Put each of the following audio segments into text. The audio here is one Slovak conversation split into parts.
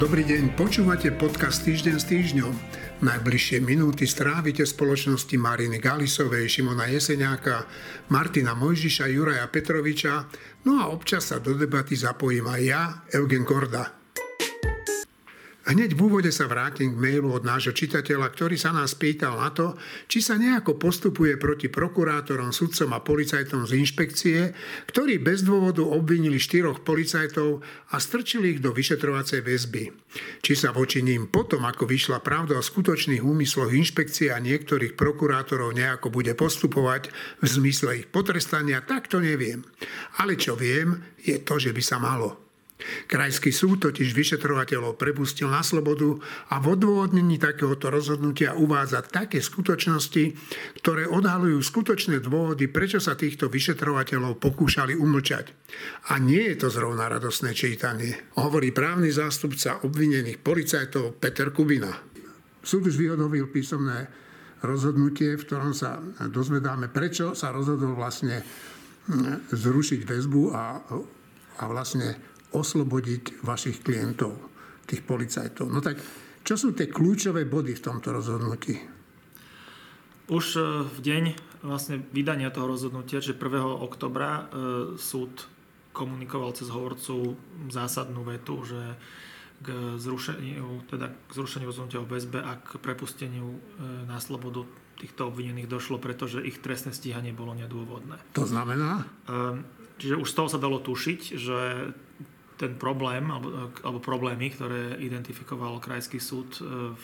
Dobrý deň, počúvate podcast Týždeň s týždňom. Najbližšie minúty strávite v spoločnosti Mariny Galisovej, Šimona Jesenáka, Martina Mojžiša, Juraja Petroviča, no a občas sa do debaty zapojím aj ja, Eugen Korda. Hneď v úvode sa vrátim k mailu od nášho čitateľa, ktorý sa nás pýtal na to, či sa nejako postupuje proti prokurátorom, sudcom a policajtom z inšpekcie, ktorí bez dôvodu obvinili 4 policajtov a strčili ich do vyšetrovacej väzby. Či sa voči ním potom, ako vyšla pravda o skutočných úmysloch inšpekcie a niektorých prokurátorov nejako bude postupovať v zmysle ich potrestania, tak to neviem. Ale čo viem, je to, že by sa malo. Krajský súd totiž vyšetrovateľov prepustil na slobodu a v odôvodnení takéhoto rozhodnutia uvádza také skutočnosti, ktoré odhaľujú skutočné dôvody, prečo sa týchto vyšetrovateľov pokúšali umlčať. A nie je to zrovna radosné čítanie, hovorí právny zástupca obvinených policajtov Peter Kubina. Súd už vyhodovil písomné rozhodnutie, v ktorom sa dozvedáme, prečo sa rozhodol vlastne zrušiť väzbu a vlastne oslobodiť vašich klientov, tých policajtov. No tak, čo sú tie kľúčové body v tomto rozhodnutí? Už v deň vlastne vydania toho rozhodnutia, že 1. oktobra súd komunikoval cez hovorcu zásadnú vetu, že k zrušeniu rozhodnutia o väzbe a k prepusteniu na slobodu týchto obvinených došlo, pretože ich trestné stíhanie bolo nedôvodné. To znamená? Čiže už z toho sa dalo tušiť, že ten problém, alebo problémy, ktoré identifikoval Krajský súd v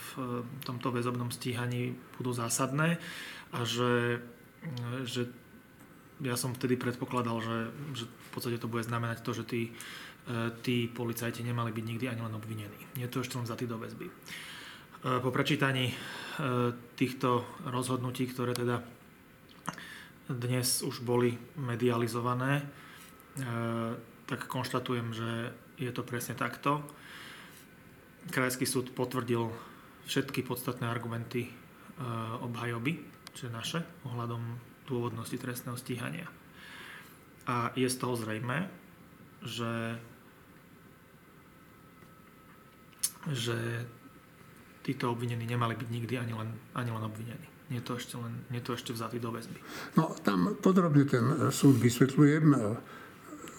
tomto väzobnom stíhaní, budú zásadné a že ja som vtedy predpokladal, že v podstate to bude znamenať to, že tí policajti nemali byť nikdy ani len obvinení. Nie to ešte len vzatí do väzby. Po prečítaní týchto rozhodnutí, ktoré teda dnes už boli medializované, tak konštatujem, že je to presne takto. Krajský súd potvrdil všetky podstatné argumenty obhajoby, čiže naše, ohľadom dôvodnosti trestného stíhania. A je z toho zrejmé, že títo obvinení nemali byť nikdy ani len obvinení. Nie to ešte vzatí do väzby. No, tam podrobne ten súd vysvetľujem,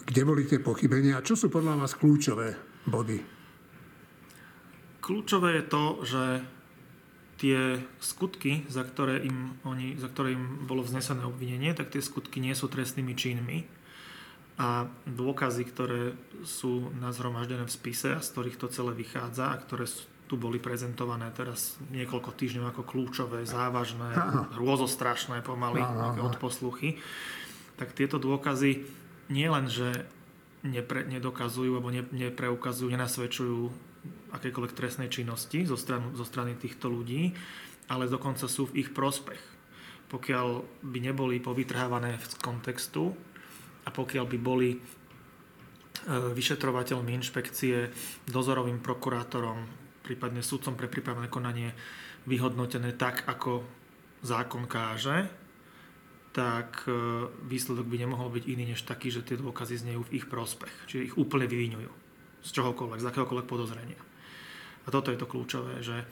kde boli tie pochybenia. Čo sú podľa vás kľúčové body? Kľúčové je to, že tie skutky, za ktoré im bolo vznesené obvinenie, tak tie skutky nie sú trestnými činmi. A dôkazy, ktoré sú nazhromaždené v spise a z ktorých to celé vychádza a ktoré tu boli prezentované teraz niekoľko týždňov ako kľúčové, závažné, hrôzostrašné pomaly odposluchy, tak tieto dôkazy nie len, že nedokazujú alebo nepreukazujú, nenasvedčujú akékoľvek trestnej činnosti zo strany týchto ľudí, ale dokonca sú v ich prospech. Pokiaľ by neboli povytrhávané z kontextu a pokiaľ by boli vyšetrovateľmi inšpekcie, dozorovým prokurátorom, prípadne sudcom pre prípravné konanie vyhodnotené tak, ako zákon káže, tak výsledok by nemohol byť iný než taký, že tie dôkazy znejú v ich prospech. Čiže ich úplne vyviňujú z čohokoľvek, z akéhokoľvek podozrenia. A toto je to kľúčové, že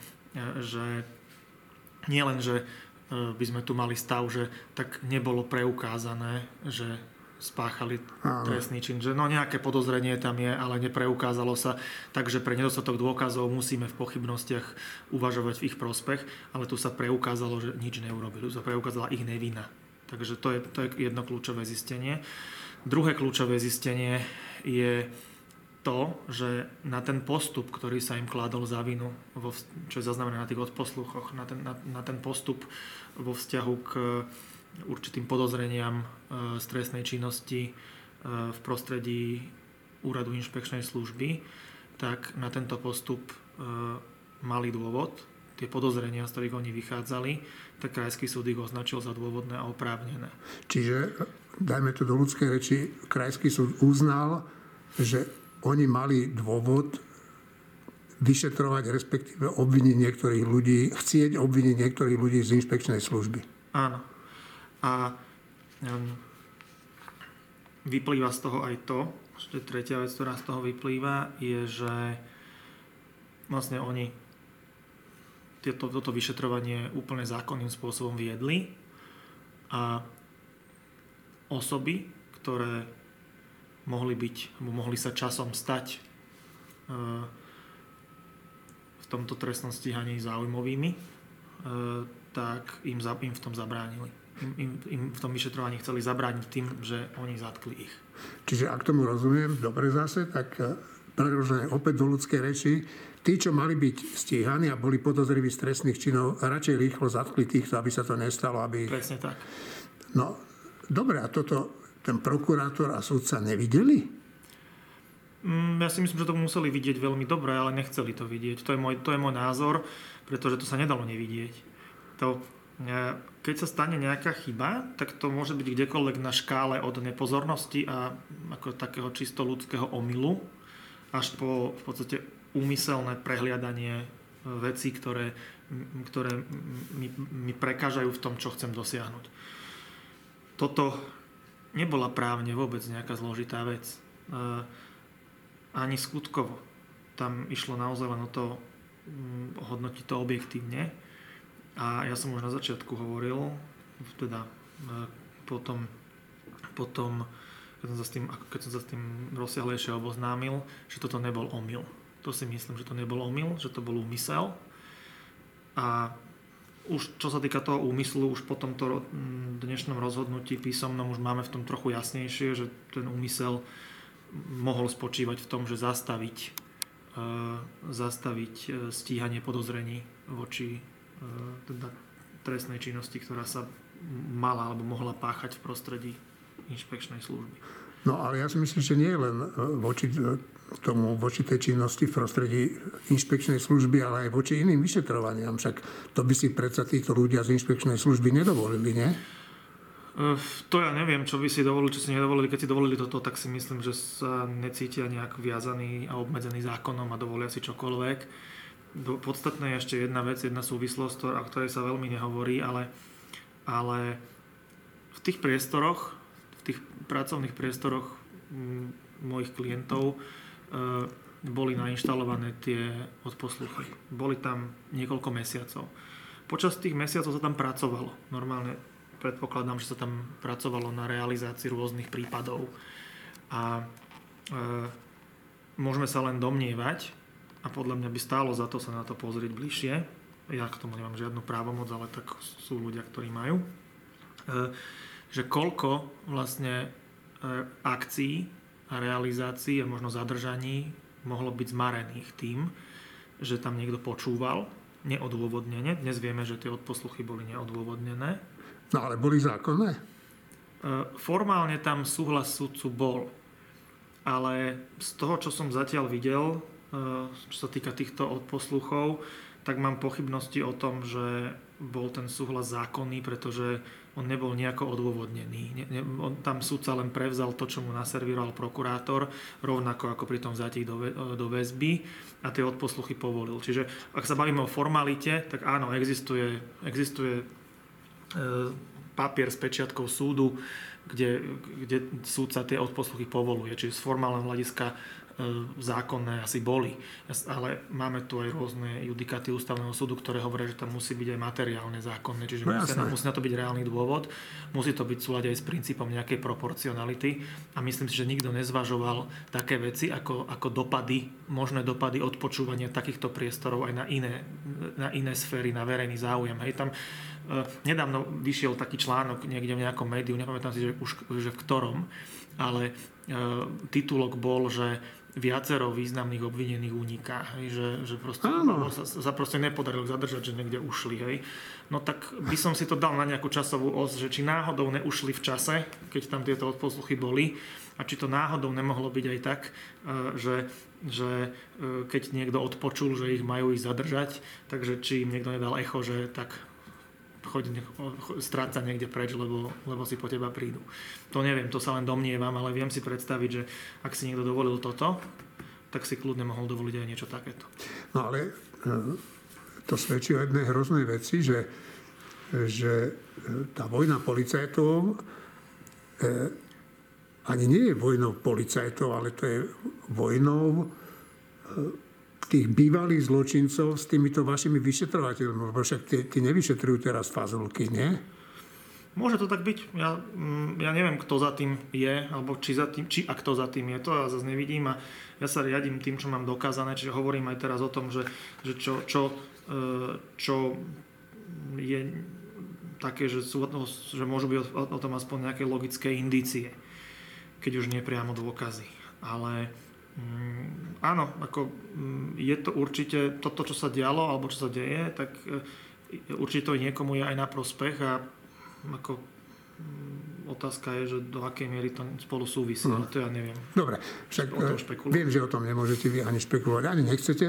nie len, že by sme tu mali stav, že tak nebolo preukázané, že spáchali trestný čin, že no nejaké podozrenie tam je, ale nepreukázalo sa, takže pre nedostatok dôkazov musíme v pochybnostiach uvažovať v ich prospech, ale tu sa preukázalo, že nič neurobili, tu sa preukázala ich nevina. Takže to je jedno kľúčové zistenie. Druhé kľúčové zistenie je to, že na ten postup, ktorý sa im kládol za vinu, čo je zaznamené na tých odposluchoch, na ten postup vo vzťahu k určitým podozreniam z trestnej činnosti v prostredí úradu inšpekčnej služby, tak na tento postup mali dôvod. Tie podozrenia, z ktorých oni vychádzali, tak Krajský súd ich označil za dôvodné a oprávnené. Čiže, dajme to do ľudskej reči, Krajský súd uznal, že oni mali dôvod vyšetrovať, respektíve chcieť obviniť niektorých ľudí z inšpekčnej služby. Áno. A vyplýva z toho aj to, že tretia vec, ktorá z toho vyplýva, je, že vlastne oni toto vyšetrovanie úplne zákonným spôsobom viedli a osoby, ktoré mohli sa časom stať v tomto trestnom stíhaní záujmovými, tak im v tom zabránili. Im v tom vyšetrovaní chceli zabrániť tým, že oni zatkli ich. Čiže ak tomu rozumiem dobre zase, tak preložené opäť do ľudskej reči, tí, čo mali byť stíhaní a boli podozriví z trestných činov, radšej rýchlo zatkli týchto, aby sa to nestalo. Presne tak. No, dobre, a toto ten prokurátor a sudca nevideli? Ja si myslím, že to museli vidieť veľmi dobre, ale nechceli to vidieť. To je môj názor, pretože to sa nedalo nevidieť. Keď sa stane nejaká chyba, tak to môže byť kdekoľvek na škále od nepozornosti a ako takého čisto ľudského omylu až po v podstate úmyselné prehliadanie vecí, ktoré mi prekážajú v tom, čo chcem dosiahnuť. Toto nebola právne vôbec nejaká zložitá vec. Ani skutkovo. Tam išlo naozaj len o to hodnotiť to objektívne. A ja som už na začiatku hovoril, teda potom keď som sa s tým rozsiahlejšie oboznámil, že toto nebol omyl. To si myslím, že to nebol omyl, že to bol úmysel. A už čo sa týka toho úmyslu, už po tomto dnešnom rozhodnutí písomnom už máme v tom trochu jasnejšie, že ten úmysel mohol spočívať v tom, že zastaviť stíhanie podozrení voči teda trestnej činnosti, ktorá sa mala alebo mohla páchať v prostredí inšpekčnej služby. No ale ja si myslím, že nie len voči tej činnosti v prostredí inšpekčnej služby, ale aj voči iným vyšetrovaniam. Však to by si predsa títo ľudia z inšpekčnej služby nedovolili, nie? To ja neviem, čo by si dovolili, čo si nedovolili. Keď si dovolili toto, tak si myslím, že sa necítia nejak viazaný a obmedzený zákonom a dovolia si čokoľvek. Podstatná je ešte jedna vec, jedna súvislosť, o ktorej sa veľmi nehovorí, ale v tých priestoroch, v tých pracovných priestoroch mojich klientov boli nainštalované tie odposluchy. Boli tam niekoľko mesiacov. Počas tých mesiacov sa tam pracovalo. Normálne predpokladám, že sa tam pracovalo na realizácii rôznych prípadov. A môžeme sa len domnievať, a podľa mňa by stálo za to sa na to pozrieť bližšie. Ja k tomu nemám žiadnu právomoc, ale tak sú ľudia, ktorí majú. Že koľko vlastne akcií a realizácií a možno zadržaní mohlo byť zmarených tým, že tam niekto počúval neodôvodnene. Dnes vieme, že tie odposluchy boli neodôvodnené. No ale boli zákonné? Formálne tam súhlas sudcu bol. Ale z toho, čo som zatiaľ videl, čo sa týka týchto odposluchov, tak mám pochybnosti o tom, že bol ten súhlas zákonný, pretože on nebol nejako odôvodnený. Tam sudca len prevzal to, čo mu naservíroval prokurátor, rovnako ako pri tom vzatí do väzby a tie odposluchy povolil. Čiže ak sa bavíme o formalite, tak áno, existuje papier s pečiatkou súdu, kde sudca tie odposluchy povoluje. Čiže z formálneho hľadiska zákonné asi boli. Ale máme tu aj rôzne judikáty Ústavného súdu, ktoré hovoria, že tam musí byť aj materiálne zákonné. Čiže musí na to byť reálny dôvod. Musí to byť v súlade aj s princípom nejakej proporcionality. A myslím si, že nikto nezvažoval také veci ako dopady, možné dopady odpočúvania takýchto priestorov aj na iné sféry, na verejný záujem. Hej, tam nedávno vyšiel taký článok niekde v nejakom médiu, nepamätám si, že v ktorom, ale titulok bol, že viacero významných obvinených uniká, hej, že proste, sa proste nepodarilo zadržať, že niekde ušli. Hej. No tak by som si to dal na nejakú časovú os, že či náhodou neušli v čase, keď tam tieto odposluchy boli, a či to náhodou nemohlo byť aj tak, že keď niekto odpočul, že ich majú ísť zadržať, takže či im niekto nedal echo, že tak stráť sa niekde preč, lebo si po teba prídu. To neviem, to sa len domnievam, ale viem si predstaviť, že ak si niekto dovolil toto, tak si kľudne mohol dovoliť aj niečo takéto. No ale to svedčí o jednej hroznej veci, že tá vojna policajtov ani nie je vojnou policajtov, ale to je vojnou tých bývalých zločincov s týmito vašimi vyšetrovateľmi, lebo však tí nevyšetrujú teraz fazulky, nie? Môže to tak byť. Ja neviem, kto za tým je, alebo či a kto za tým je. To ja zase nevidím a ja sa riadím tým, čo mám dokázané. Čiže hovorím aj teraz o tom, že čo je také, že môžu byť o tom aspoň nejaké logické indície, keď už nie priamo dôkazy. Ale áno, ako je to určite toto, čo sa dialo alebo čo sa deje, tak určite to niekomu je aj na prospech a ako otázka je, že do akej miery to spolu súvisí. No. To ja neviem. Dobre, však viem, že o tom nemôžete vy ani špekulovať, ani nechcete.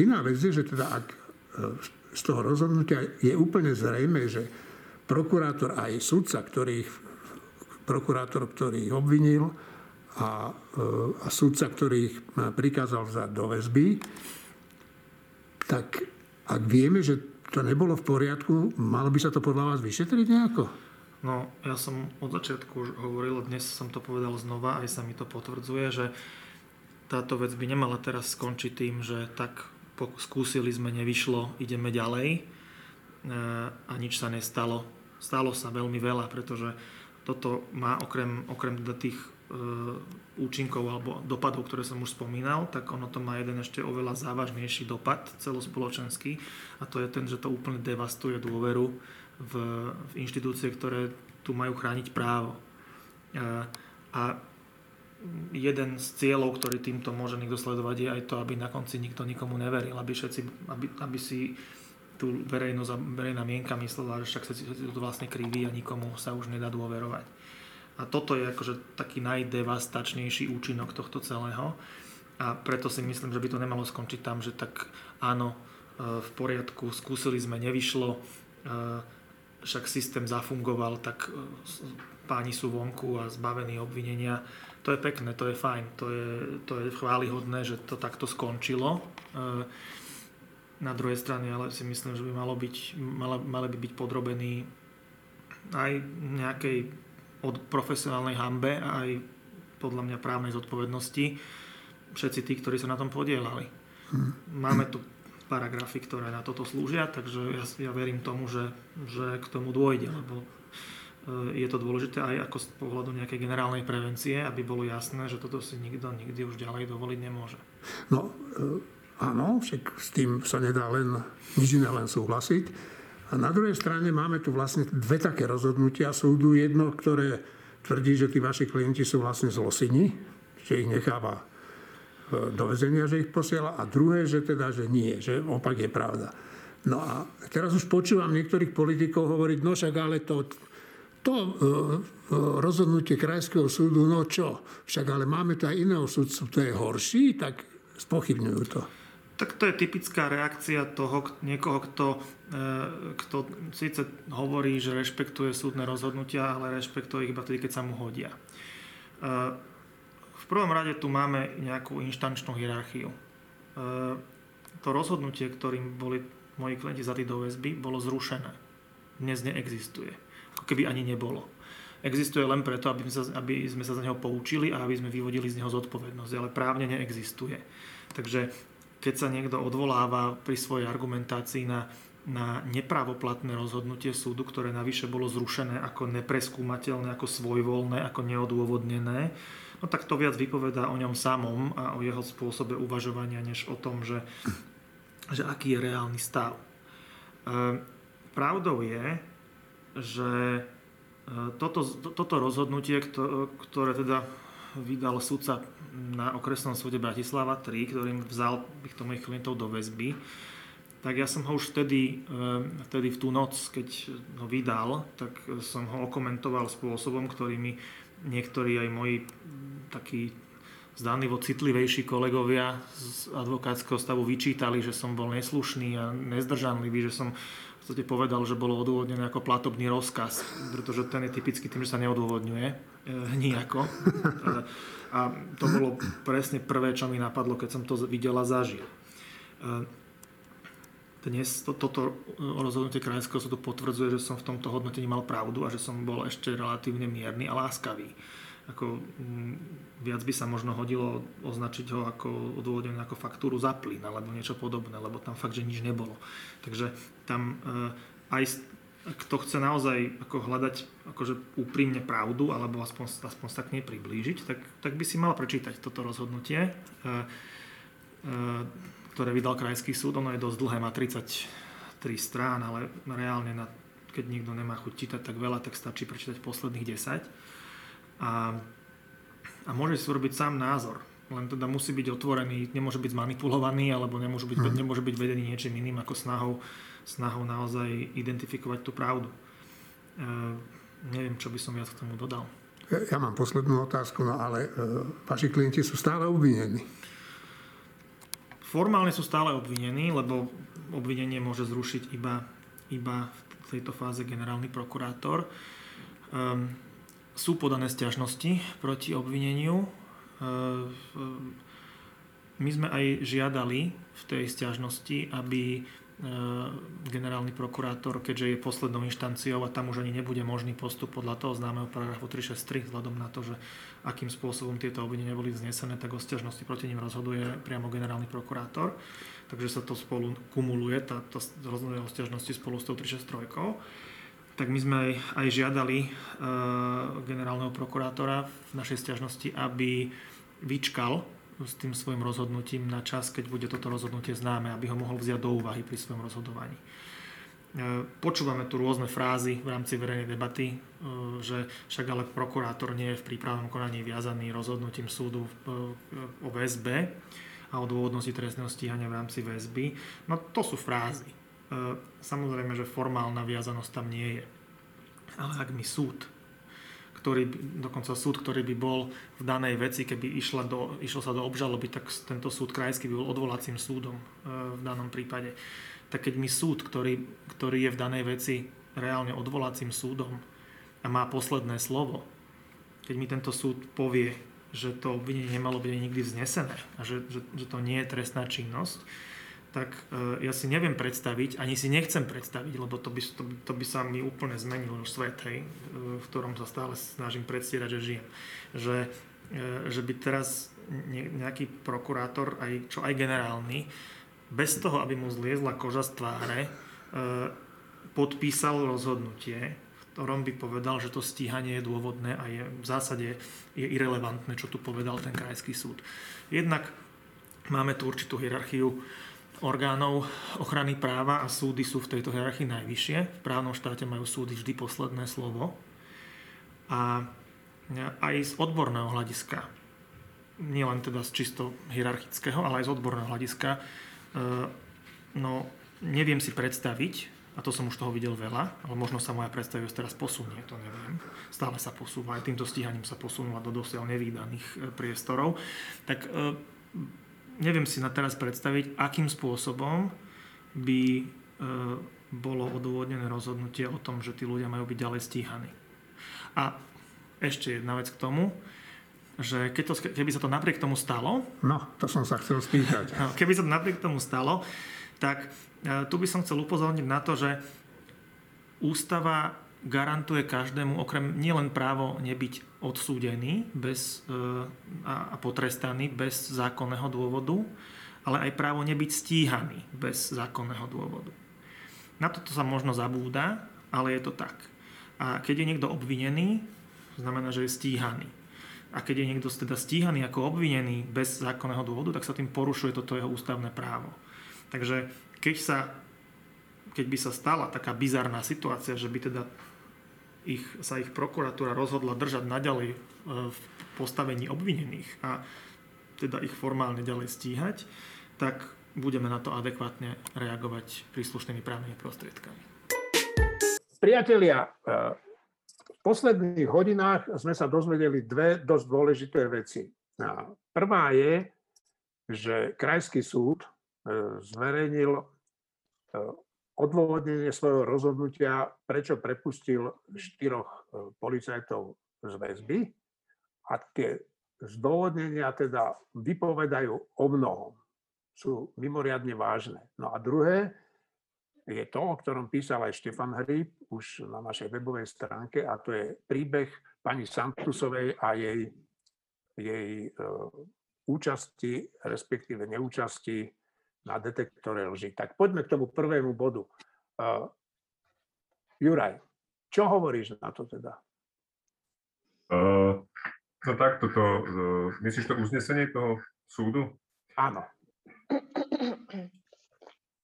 Iná vec je, že teda ak z toho rozhodnutia je úplne zrejme, že prokurátor aj sudca, ktorý ich obvinil a sudca, ktorý ich prikázal vzať do väzby, tak ak vieme, že to nebolo v poriadku, malo by sa to podľa vás vyšetriť nejako? No, ja som od začiatku už hovoril, dnes som to povedal znova, aj sa mi to potvrdzuje, že táto vec by nemala teraz skončiť tým, že tak skúsili sme, nevyšlo, ideme ďalej a nič sa nestalo. Stalo sa veľmi veľa, pretože toto má okrem tých účinkov alebo dopadov, ktoré som už spomínal, tak ono to má jeden ešte oveľa závažnejší dopad celospoločenský a to je ten, že to úplne devastuje dôveru v inštitúcie, ktoré tu majú chrániť právo. A jeden z cieľov, ktorý týmto môže niekto sledovať, je aj to, aby na konci nikto nikomu neveril, aby si tú verejná mienka myslela, že však sa to vlastne kriví a nikomu sa už nedá dôverovať. A toto je akože taký najdevastačnejší účinok tohto celého. A preto si myslím, že by to nemalo skončiť tam, že tak áno, v poriadku, skúsili sme, nevyšlo, však systém zafungoval, tak páni sú vonku a zbavení obvinenia. To je pekné, to je fajn, to je chválihodné, že to takto skončilo. Na druhej strane, ale si myslím, že by mali by byť podrobení aj nejakej od profesionálnej hanbe a aj podľa mňa právnej zodpovednosti všetci tí, ktorí sa na tom podielali. Máme tu paragrafy, ktoré na toto slúžia, takže ja verím tomu, že k tomu dôjde, lebo je to dôležité aj ako z pohľadu nejakej generálnej prevencie, aby bolo jasné, že toto si nikto nikdy už ďalej dovoliť nemôže. No, áno, však s tým sa nedá nič iné len súhlasiť. A na druhej strane máme tu vlastne dve také rozhodnutia súdu. Jedno, ktoré tvrdí, že tí vaši klienti sú vlastne zlosini, že ich necháva do väzenia, že ich posiela. A druhé, že teda, že nie, že opak je pravda. No a teraz už počúvam niektorých politikov hovoriť, no však ale to rozhodnutie Krajského súdu, no čo? Však ale máme tu aj iného súdcu, to je horší, tak spochybňujú to. Tak to je typická reakcia toho niekoho, kto síce hovorí, že rešpektuje súdne rozhodnutia, ale rešpektuje ich iba tedy, keď sa mu hodia. V prvom rade tu máme nejakú inštančnú hierarchiu. To rozhodnutie, ktorým boli moji klienti vzatí do väzby, bolo zrušené. Dnes neexistuje. Ako keby ani nebolo. Existuje len preto, aby sme sa z neho poučili a aby sme vyvodili z neho zodpovednosť, ale právne neexistuje. Takže keď sa niekto odvoláva pri svojej argumentácii na nepravoplatné rozhodnutie súdu, ktoré navyše bolo zrušené ako nepreskúmateľné, ako svojvoľné, ako neodôvodnené, no tak to viac vypovedá o ňom samom a o jeho spôsobe uvažovania, než o tom, že aký je reálny stav. Pravdou je, že toto rozhodnutie, ktoré teda vydal sudca na okresnom súde Bratislava 3, ktorým vzal týchto mojich klientov do väzby, tak ja som ho už vtedy v tú noc, keď ho vydal, tak som ho okomentoval spôsobom, ktorými niektorí aj moji takí zdánlivo citlivejší kolegovia z advokátskeho stavu vyčítali, že som bol neslušný a nezdržanlivý, že som v podstate povedal, že bolo odôvodnené ako platobný rozkaz, pretože ten je typicky tým, že sa neodôvodňuje nijako. A to bolo presne prvé, čo mi napadlo, keď som to videl a zažil. Dnes toto rozhodnutie Krajského súdu potvrdzuje, že som v tomto hodnotení mal pravdu a že som bol ešte relatívne mierny a láskavý. ako viac by sa možno hodilo označiť ho ako odôvodnenú ako faktúru za plyn alebo niečo podobné, lebo tam fakt, že nič nebolo. Takže tam aj kto chce naozaj ako hľadať akože úprimne pravdu alebo aspoň sa k nej priblížiť, tak by si mal prečítať toto rozhodnutie, ktoré vydal Krajský súd. Ono je dosť dlhé, má 33 strán, ale reálne keď nikto nemá chuť čítať tak veľa, tak stačí prečítať posledných 10 a môže si urobiť sám názor, len teda musí byť otvorený, nemôže byť zmanipulovaný alebo nemôže byť vedený niečím iným ako snahou naozaj identifikovať tú pravdu. Neviem, čo by som viac k tomu dodal. Ja mám poslednú otázku, no ale vaši klienti sú stále obvinení? Formálne sú stále obvinení, lebo obvinenie môže zrušiť iba v tejto fáze generálny prokurátor. Sú podané sťažnosti proti obvineniu. My sme aj žiadali v tej sťažnosti, aby generálny prokurátor, keďže je poslednou inštanciou a tam už ani nebude možný postup podľa toho známeho paragrafu 363, vzhľadom na to, že akým spôsobom tieto obvinenia boli vznesené, tak o sťažnosti proti nim rozhoduje priamo generálny prokurátor. Takže sa to spolu kumuluje, tá rozhoduje o sťažnosti spolu s tou 363. Tak my sme aj žiadali generálneho prokurátora v našej sťažnosti, aby vyčkal s tým svojim rozhodnutím na čas, keď bude toto rozhodnutie známe, aby ho mohol vziať do úvahy pri svojom rozhodovaní. Počúvame tu rôzne frázy v rámci verejnej debaty, že však ale prokurátor nie je v prípravnom konaní viazaný rozhodnutím súdu o väzbe a o dôvodnosti trestného stíhania v rámci väzby. No to sú frázy. Samozrejme, že formálna viazanosť tam nie je. Ale ak mi súd, ktorý by bol v danej veci, keby išlo sa do obžaloby, tak tento súd krajský by bol odvolacím súdom v danom prípade. Tak keď mi súd, ktorý je v danej veci reálne odvolacím súdom a má posledné slovo, keď mi tento súd povie, že to obvinenie nemalo byť nikdy vznesené a že to nie je trestná činnosť, tak ja si neviem predstaviť, ani si nechcem predstaviť, lebo to by sa mi úplne zmenil už svet, v ktorom sa stále snažím predstierať, že žijem. Že by teraz nejaký prokurátor, aj generálny, bez toho, aby mu zliezla koža z tváre, podpísal rozhodnutie, v ktorom by povedal, že to stíhanie je dôvodné a v zásade je irelevantné, čo tu povedal ten krajský súd. Jednak máme tu určitú hierarchiu orgánov ochrany práva a súdy sú v tejto hierarchii najvyššie. V právnom štáte majú súdy vždy posledné slovo. A aj z odborného hľadiska, nielen teda z čisto hierarchického, ale aj z odborného hľadiska, neviem si predstaviť, a to som už toho videl veľa, ale možno sa moja predstavivosť teraz posunie, to neviem. Stále sa posúva, aj týmto stíhaním sa posunula do dosiaľ nevídaných priestorov. Tak neviem si na teraz predstaviť, akým spôsobom by bolo odôvodnené rozhodnutie o tom, že tí ľudia majú byť ďalej stíhaní. A ešte jedna vec k tomu, že keby sa to napriek tomu stalo... No, to som sa chcel spýtať. Keby sa to napriek tomu stalo, tak tu by som chcel upozorniť na to, že ústava garantuje každému okrem nielen právo nebyť odsúdený bez, a potrestaný bez zákonného dôvodu, ale aj právo nebyť stíhaný bez zákonného dôvodu. Na toto sa možno zabúda, ale je to tak. A keď je niekto obvinený, znamená, že je stíhaný. A keď je niekto teda stíhaný ako obvinený bez zákonného dôvodu, tak sa tým porušuje toto jeho ústavné právo. Takže keď by sa stala taká bizarná situácia, že by teda sa ich prokuratúra rozhodla držať naďalej v postavení obvinených a teda ich formálne ďalej stíhať, tak budeme na to adekvátne reagovať príslušnými právnymi prostriedkami. Priatelia, v posledných hodinách sme sa dozvedeli dve dosť dôležité veci. Prvá je, že Krajský súd zverejnil odôvodnenie svojho rozhodnutia, prečo prepustil 4 policajtov z väzby. A tie zdôvodnenia teda vypovedajú o mnohom. Sú mimoriadne vážne. No a druhé, je to, o ktorom písal aj Štefan Hríb už na našej webovej stránke, a to je príbeh pani Santusovej a jej účasti, respektíve neúčasti na detektore lži. Tak poďme k tomu prvému bodu. Juraj, čo hovoríš na to teda? No tak, myslíš to uznesenie toho súdu? Áno.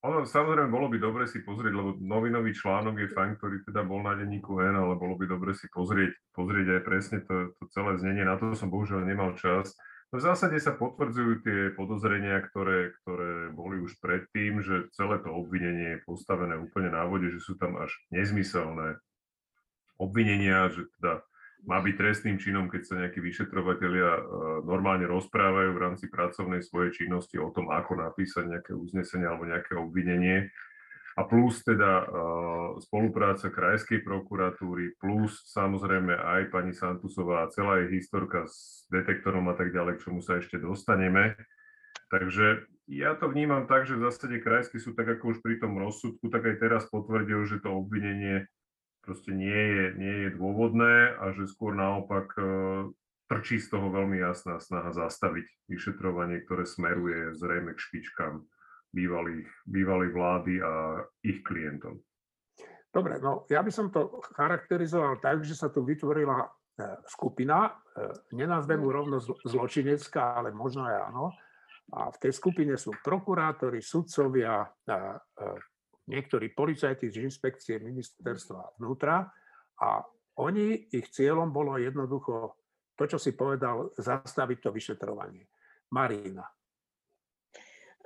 Ono, samozrejme, bolo by dobre si pozrieť, lebo novinový článok je fajn, ktorý teda bol na denníku N, ale bolo by dobre si pozrieť aj presne to celé znenie. Na to som bohužiaľ nemal čas. No v zásade sa potvrdzujú tie podozrenia, ktoré boli už predtým, že celé to obvinenie je postavené úplne na vode, že sú tam až nezmyselné obvinenia, že teda má byť trestným činom, keď sa nejakí vyšetrovatelia normálne rozprávajú v rámci pracovnej svojej činnosti o tom, ako napísať nejaké uznesenie alebo nejaké obvinenie. A plus teda spolupráca krajskej prokuratúry, plus samozrejme aj pani Santusová a celá jej historka s detektorom a tak ďalej, k čomu sa ešte dostaneme. Takže ja to vnímam tak, že v zásade krajský súd, tak ako už pri tom rozsudku, tak aj teraz potvrdil, že to obvinenie proste nie je dôvodné a že skôr naopak trčí z toho veľmi jasná snaha zastaviť vyšetrovanie, ktoré smeruje zrejme k špičkám bývalej vlády a ich klientom. Dobre, no ja by som to charakterizoval tak, že sa tu vytvorila skupina, nenazvem ju rovno zločinecká, ale možno aj áno. A v tej skupine sú prokurátori, sudcovia, niektorí policajti z inšpekcie ministerstva vnútra, a oni, ich cieľom bolo jednoducho to, čo si povedal, zastaviť to vyšetrovanie. Marina.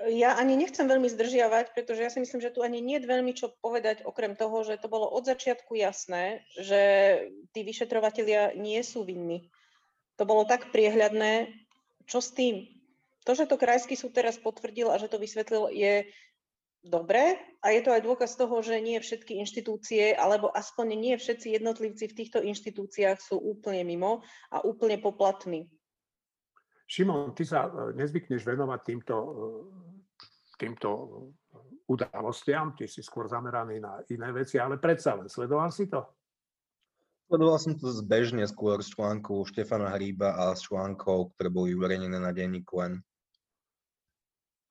Ja ani nechcem veľmi zdržiavať, pretože ja si myslím, že tu ani nie je veľmi čo povedať, okrem toho, že to bolo od začiatku jasné, že tí vyšetrovatelia nie sú vinní. To bolo tak priehľadné. Čo s tým? To, že to krajský súd teraz potvrdil a že to vysvetlil, je dobre, a je to aj dôkaz toho, že nie všetky inštitúcie, alebo aspoň nie všetci jednotlivci v týchto inštitúciách sú úplne mimo a úplne poplatní. Šimon, ty sa nezvykneš venovať týmto udalostiam, ty si skôr zameraný na iné veci, ale predsa len, sledoval si to? Sledoval som to zbežne skôr z článku Štefana Hríba a z článkov, ktoré boli uverejnené na denníku N.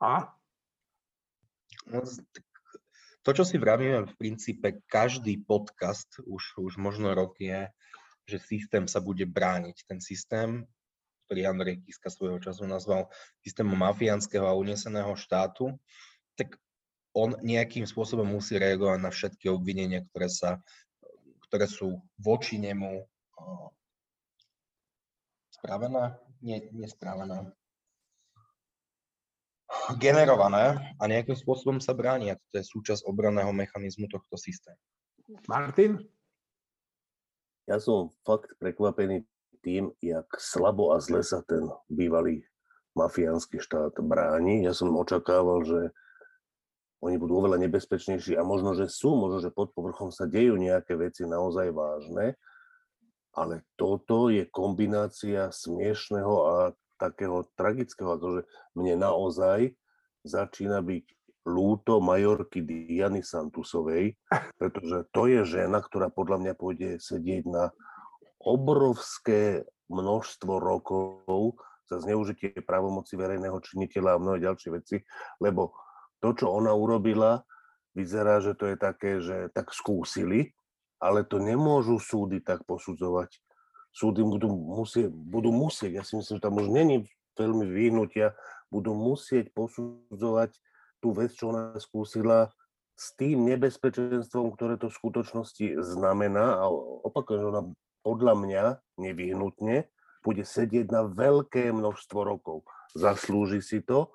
A? To, čo si vravíme v princípe každý podcast už možno rok, je, že systém sa bude brániť. Ten systém, ktorý Andrej Kiska svojho času nazval systémom mafiánskeho a uneseného štátu, tak on nejakým spôsobom musí reagovať na všetky obvinenia, ktoré sú voči nemu spravené, nespravené, generované, a nejakým spôsobom sa bráni, a to je súčasť obranného mechanizmu tohto systému. Martin? Ja som fakt prekvapený tým, jak slabo a zle sa ten bývalý mafiánsky štát bráni. Ja som očakával, že oni budú oveľa nebezpečnejší, a možno, že pod povrchom sa dejú nejaké veci naozaj vážne, ale toto je kombinácia smiešného a takého tragického, akože mne naozaj začína byť ľúto majorky Diany Santusovej, pretože to je žena, ktorá podľa mňa pôjde sedieť na obrovské množstvo rokov za zneužitie právomoci verejného činiteľa a mnohé ďalšie veci, lebo to, čo ona urobila, vyzerá, že to je také, že tak skúsili, ale to nemôžu súdy tak posudzovať. Súdy budú musieť, ja si myslím, že tam už není veľmi vyhnutia, budú musieť posudzovať tú vec, čo ona skúsila, s tým nebezpečenstvom, ktoré to v skutočnosti znamená, a opakujem, že ona podľa mňa nevyhnutne bude sedieť na veľké množstvo rokov. Zaslúži si to,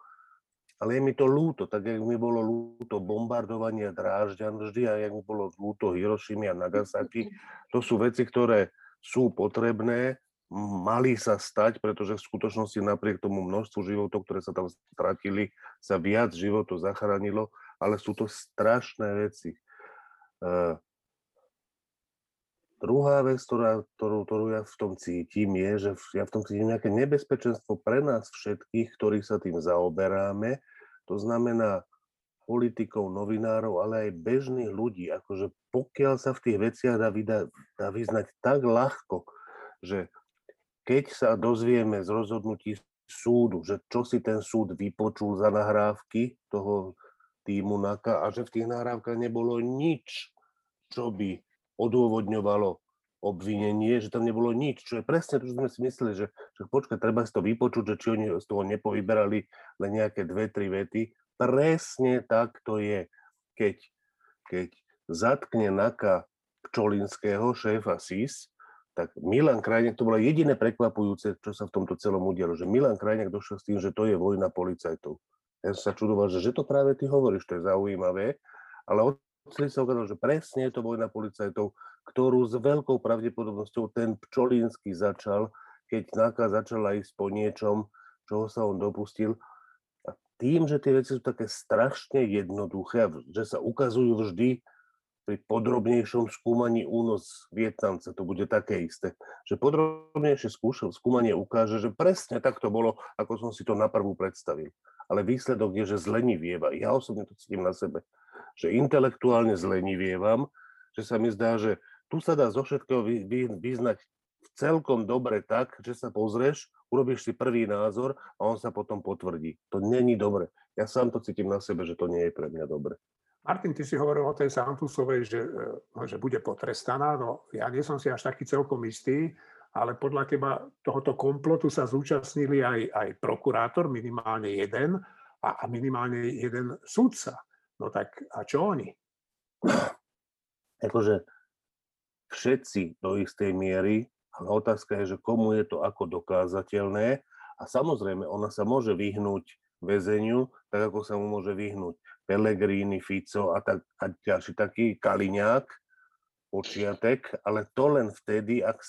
ale je mi to ľúto, tak jak mi bolo ľúto bombardovania Drážďan vždy a jak mi bolo ľúto Hirošimy a Nagasaki. To sú veci, ktoré sú potrebné, mali sa stať, pretože v skutočnosti napriek tomu množstvu životov, ktoré sa tam stratili, sa viac životov zachránilo, ale sú to strašné veci. Druhá vec, ktorú ja v tom cítim, je, že ja v tom cítim nejaké nebezpečenstvo pre nás všetkých, ktorí sa tým zaoberáme. To znamená politikov, novinárov, ale aj bežných ľudí. Akože pokiaľ sa v tých veciach dá vyznať tak ľahko, že keď sa dozvieme z rozhodnutí súdu, že čo si ten súd vypočul za nahrávky toho týmu NAKA a že v tých nahrávkach nebolo nič, čo by odôvodňovalo obvinenie, že tam nebolo nič, čo je presne to, čo sme si mysleli, že počkaj, treba si to vypočuť, že či oni z toho nepovyberali len nejaké dve, tri vety. Presne tak to je, keď zatkne NAKA Pčolinského, šéfa SIS, tak Milan Krajňák, to bolo jediné prekvapujúce, čo sa v tomto celom udialo, že Milan Krajňák došiel s tým, že to je vojna policajtov. Ja som sa čudoval, že to práve ty hovoríš, to je zaujímavé, ale odtedy sa ukázalo, že presne je to vojna policajtov, ktorú s veľkou pravdepodobnosťou ten Pčolinský začal, keď NAKA začala ísť po niečom, čoho sa on dopustil. A tým, že tie veci sú také strašne jednoduché, že sa ukazujú vždy, pri podrobnejšom skúmaní únos Vietnamca, to bude také isté, že podrobnejšie skúmanie ukáže, že presne tak to bolo, ako som si to naprvu predstavil. Ale výsledok je, že zlenivieva. Ja osobne to cítim na sebe, že intelektuálne zlenivievam, že sa mi zdá, že tu sa dá zo všetkého vyznať celkom dobre tak, že sa pozrieš, urobíš si prvý názor a on sa potom potvrdí. To není dobre. Ja sám to cítim na sebe, že to nie je pre mňa dobre. Martin, ty si hovoril o tej Santusovej, že bude potrestaná. No, ja nie som si až taký celkom istý, ale podľa teba tohoto komplotu sa zúčastnili aj prokurátor, minimálne jeden, a minimálne jeden sudca. No tak a čo oni? Akože všetci do istej miery, ale otázka je, že komu je to ako dokázateľné. A samozrejme, ona sa môže vyhnúť väzeniu, tak ako sa mu môže vyhnúť Pellegrini, Fico a ďalší taký Kaliňák, počiatek, ale to len vtedy, ak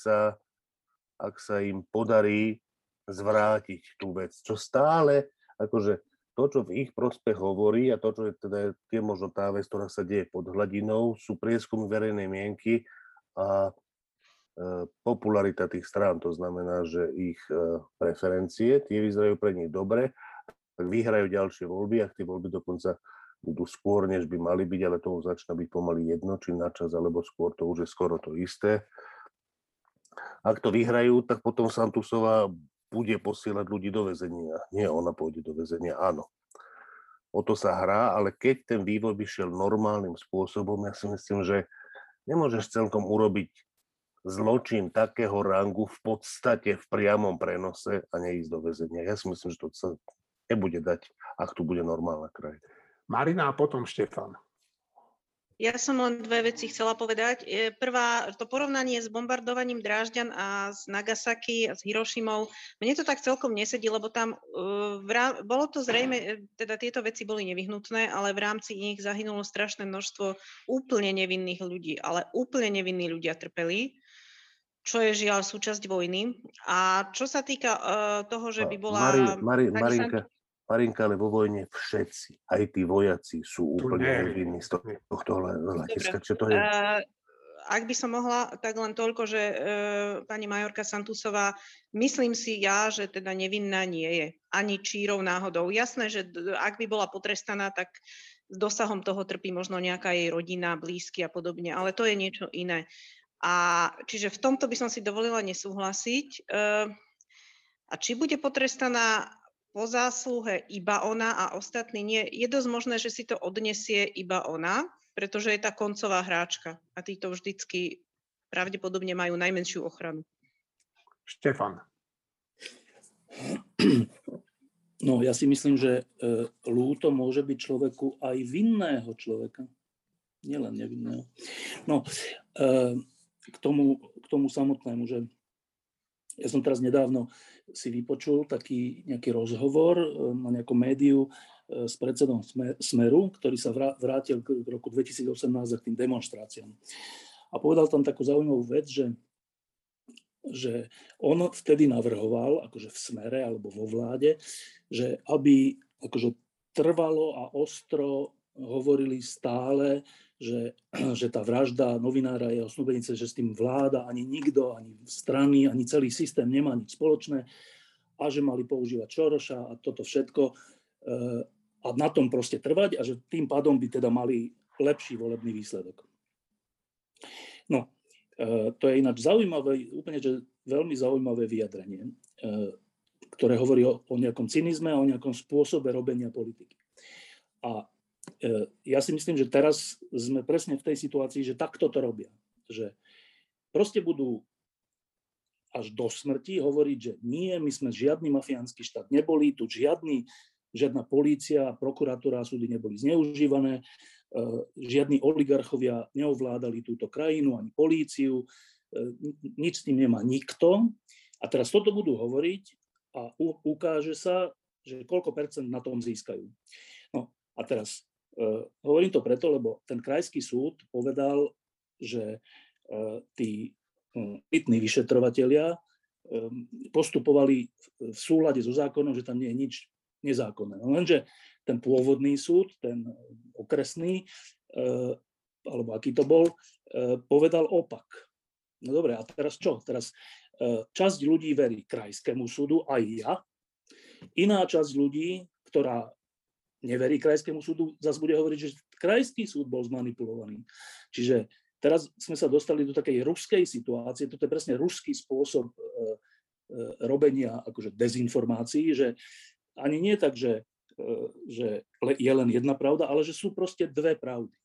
sa im podarí zvrátiť tú vec. Čo stále, akože to, čo v ich prospech hovorí a to, čo je teda tie možno tá vec, ktorá sa deje pod hladinou, sú prieskumy verejnej mienky a popularita tých strán, to znamená, že ich preferencie, tie vyzerajú pre nich dobre, tak vyhrajú ďalšie voľby, ak tie voľby dokonca budú skôr, než by mali byť, ale to začína byť pomaly jedno, či načas, alebo skôr, to už je skoro to isté. Ak to vyhrajú, tak potom Santusová bude posielať ľudí do väzenia. Nie, ona pôjde do väzenia, áno. O to sa hrá, ale keď ten vývoj by šiel normálnym spôsobom, ja si myslím, že nemôžeš celkom urobiť zločin takého rangu v podstate v priamom prenose a neísť do väzenia. Ja si myslím, že to sa nebude dať, ak tu bude normálna krajina. Marina a potom Štefan. Ja som len dve veci chcela povedať. Prvá, to porovnanie s bombardovaním Drážďan a z Nagasaki a s Hirošimou, mne to tak celkom nesedí, lebo tam bolo to zrejme, teda tieto veci boli nevyhnutné, ale v rámci nich zahynulo strašné množstvo úplne nevinných ľudí, ale úplne nevinní ľudia trpeli, čo je žiaľ súčasť vojny. A čo sa týka toho, že by bola... Marinka, ale vo vojne všetci, aj tí vojaci sú úplne nevinní z tohto hľadiska. Ak by som mohla, tak len toľko, že pani majorka Santusová, myslím si ja, že teda nevinná nie je, ani čírov náhodou. Jasné, že ak by bola potrestaná, tak dosahom toho trpí možno nejaká jej rodina, blízky a podobne, ale to je niečo iné. A čiže v tomto by som si dovolila nesúhlasiť. A či bude potrestaná po zásluhe iba ona a ostatní nie, je dosť možné, že si to odnesie iba ona, pretože je tá koncová hráčka a títo vždycky pravdepodobne majú najmenšiu ochranu. Štefan. No ja si myslím, že lúto môže byť človeku aj vinného človeka, nielen nevinného. No... K tomu samotnému, že ja som teraz nedávno si vypočul taký nejaký rozhovor na nejakom médiu s predsedom Smeru, ktorý sa vrátil k roku 2018 k tým demonštráciám. A povedal tam takú zaujímavú vec, že on vtedy navrhoval, akože v Smere alebo vo vláde, že aby akože trvalo a ostro hovorili stále, že tá vražda novinára je osnúbenice, že s tým vláda, ani nikto, ani strany, ani celý systém nemá nič spoločné a že mali používať Šoroša a toto všetko. a na tom proste trvať a že tým pádom by teda mali lepší volebný výsledok. No, to je ináč zaujímavé, úplne že veľmi zaujímavé vyjadrenie, ktoré hovorí o nejakom cynizme a o nejakom spôsobe robenia politiky. A ja si myslím, že teraz sme presne v tej situácii, že takto to robia. Že proste budú až do smrti hovoriť, že nie, my sme žiadny mafiánsky štát neboli, tu žiadna polícia, prokuratúra a súdy neboli zneužívané, žiadni oligarchovia neovládali túto krajinu ani políciu, nič s tým nemá nikto. A teraz toto budú hovoriť a ukáže sa, že koľko percent na tom získajú. No a teraz hovorím to preto, lebo ten krajský súd povedal, že tí bytní vyšetrovatelia postupovali v súlade so zákonom, že tam nie je nič nezákonné. Lenže ten pôvodný súd, ten okresný, alebo aký to bol, povedal opak. No dobre, a teraz čo? Teraz časť ľudí verí krajskému súdu, aj ja. Iná časť ľudí, ktorá neverí krajskému súdu, zase bude hovoriť, že krajský súd bol zmanipulovaný. Čiže teraz sme sa dostali do takej ruskej situácie, toto je presne ruský spôsob robenia akože dezinformácií, že ani nie tak, že je len jedna pravda, ale že sú proste dve pravdy.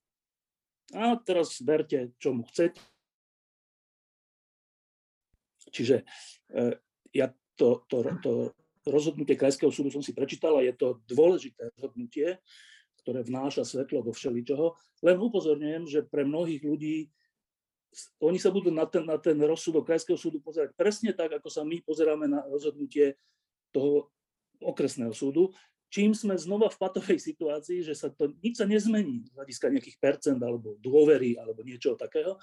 A teraz verte, čomu chcete. Čiže ja to rozhodnutie Krajského súdu som si prečítal a je to dôležité rozhodnutie, ktoré vnáša svetlo do všeličoho. Len upozorňujem, že pre mnohých ľudí, oni sa budú na ten rozsudok Krajského súdu pozerať presne tak, ako sa my pozeráme na rozhodnutie toho okresného súdu, čím sme znova v patovej situácii, že sa to nič sa nezmení z hľadiska nejakých percent alebo dôvery alebo niečo takého.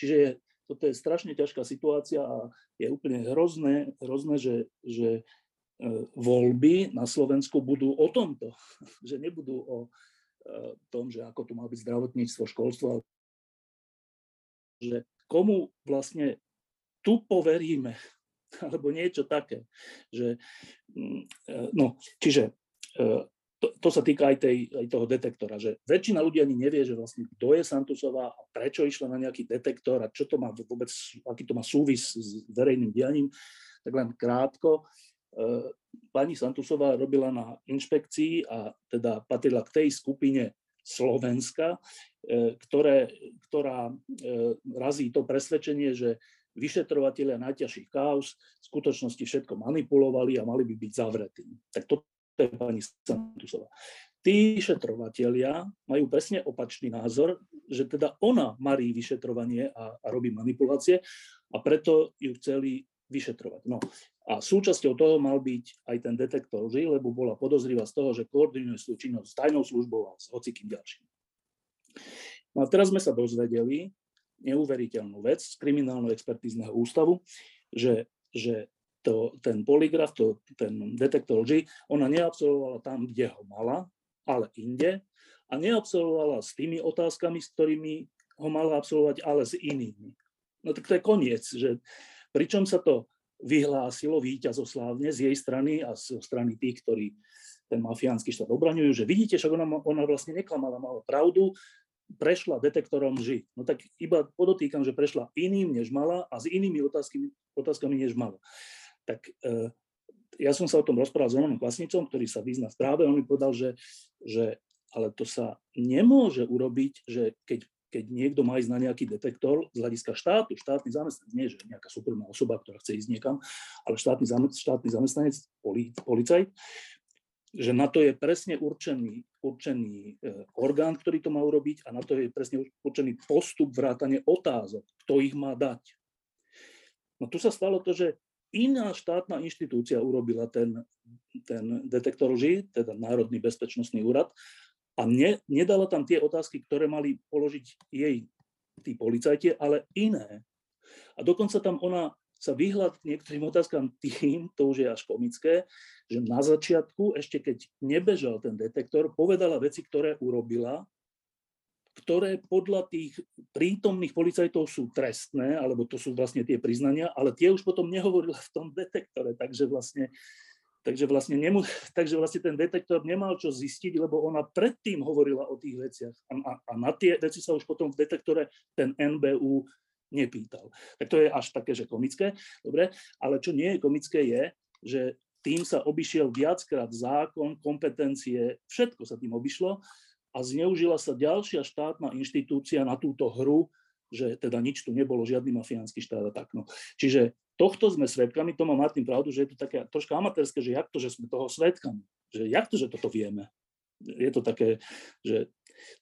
Čiže toto je strašne ťažká situácia a je úplne hrozné, že voľby na Slovensku budú o tomto, že nebudú o tom, že ako tu má byť zdravotníctvo, školstvo, že komu vlastne tu poveríme, alebo niečo také. Že, no, čiže to sa týka aj toho detektora, že väčšina ľudí ani nevie, že vlastne kto je Santusová a prečo išla na nejaký detektor a čo to má vôbec, aký to má súvis s verejným dianím, tak len krátko. Pani Santusová robila na inšpekcii a teda patrila k tej skupine Slovenska, ktorá razí to presvedčenie, že vyšetrovatelia najťažších káuz v skutočnosti všetko manipulovali a mali by byť zavretí. Tak to je pani Santusová. Tí vyšetrovatelia majú presne opačný názor, že teda ona marí vyšetrovanie a robí manipulácie a preto ju chceli vyšetrovať. No a súčasťou toho mal byť aj ten detektor lži, lebo bola podozrivá z toho, že koordinuje svoju činnosť s tajnou službou a s hocikým ďalším. No a teraz sme sa dozvedeli neuveriteľnú vec z kriminálno-expertízneho ústavu, že ten polygraf, ten detektor lži, ona neabsolvovala tam, kde ho mala, ale inde a neabsolvovala s tými otázkami, s ktorými ho mala absolvovať, ale s inými. No tak to je koniec, že pričom sa to vyhlásilo víťazoslávne z jej strany a zo strany tých, ktorí ten mafiánsky štát obraňujú, že vidíte, však ona vlastne neklamala, mala pravdu, prešla detektorom lži. No tak iba podotýkam, že prešla iným, než mala a s inými otázkami než mala. Tak ja som sa o tom rozprával s Romanom Kvasnicom, ktorý sa vyzná v práve, on mi povedal, že ale to sa nemôže urobiť, že keď niekto má ísť na nejaký detektor z hľadiska štátu, štátny zamestnanec, nie že nejaká súkromná osoba, ktorá chce ísť niekam, ale štátny zamestnanec, policajt, že na to je presne určený orgán, ktorý to má urobiť a na to je presne určený postup vrátane otázok, kto ich má dať. No tu sa stalo to, že iná štátna inštitúcia urobila ten detektor lži, teda Národný bezpečnostný úrad, a nedala tam tie otázky, ktoré mali položiť jej tí policajti, ale iné. A dokonca tam ona sa vyhla niektorým otázkam tým, to už je až komické, že na začiatku, ešte keď nebežal ten detektor, povedala veci, ktoré urobila, ktoré podľa tých prítomných policajtov sú trestné, alebo to sú vlastne tie priznania, ale tie už potom nehovorila v tom detektore, takže vlastne Takže vlastne ten detektor nemal čo zistiť, lebo ona predtým hovorila o tých veciach a na tie veci sa už potom v detektore ten NBÚ nepýtal. Tak to je až také, že komické, dobre, ale čo nie je komické je, že tým sa obišiel viackrát zákon, kompetencie, všetko sa tým obišlo a zneužila sa ďalšia štátna inštitúcia na túto hru, že teda nič tu nebolo, žiadny mafiánsky štát a tak. No. Čiže tohto sme svedkami, to má Martin pravdu, že je to také troška amatérske, že jak to, že sme toho svedkami, že jak to, že toto vieme. Je to také, že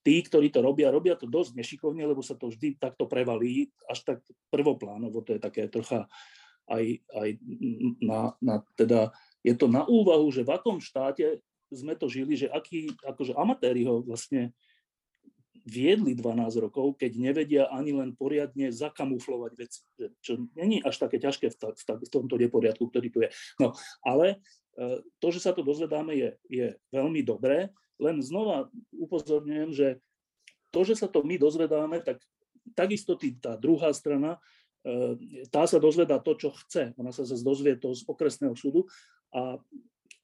tí, ktorí to robia, robia to dosť nešikovne, lebo sa to vždy takto prevalí, až tak prvoplánovo, to je také trocha aj teda je to na úvahu, že v akom štáte sme to žili, že akí, akože amatéri ho vlastne viedli 12 rokov, keď nevedia ani len poriadne zakamuflovať veci, čo není až také ťažké v tomto neporiadku, ktorý tu je. No, ale to, že sa to dozvedáme, je veľmi dobré, len znova upozorňujem, že to, že sa to my dozvedáme, tak takisto tá druhá strana, tá sa dozvedá to, čo chce. Ona sa zase dozvie to z okresného súdu a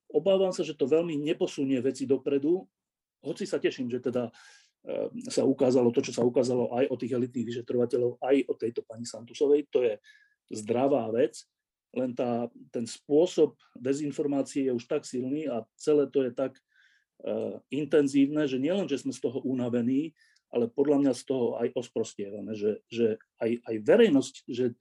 obávam sa, že to veľmi neposunie veci dopredu, hoci sa teším, že teda sa ukázalo to, čo sa ukázalo aj o tých elitných vyšetrovateľov, aj o tejto pani Santusovej. To je zdravá vec, len ten spôsob dezinformácie je už tak silný a celé to je tak intenzívne, že nielen, že sme z toho unavení, ale podľa mňa z toho aj osprostievame, že aj verejnosť, že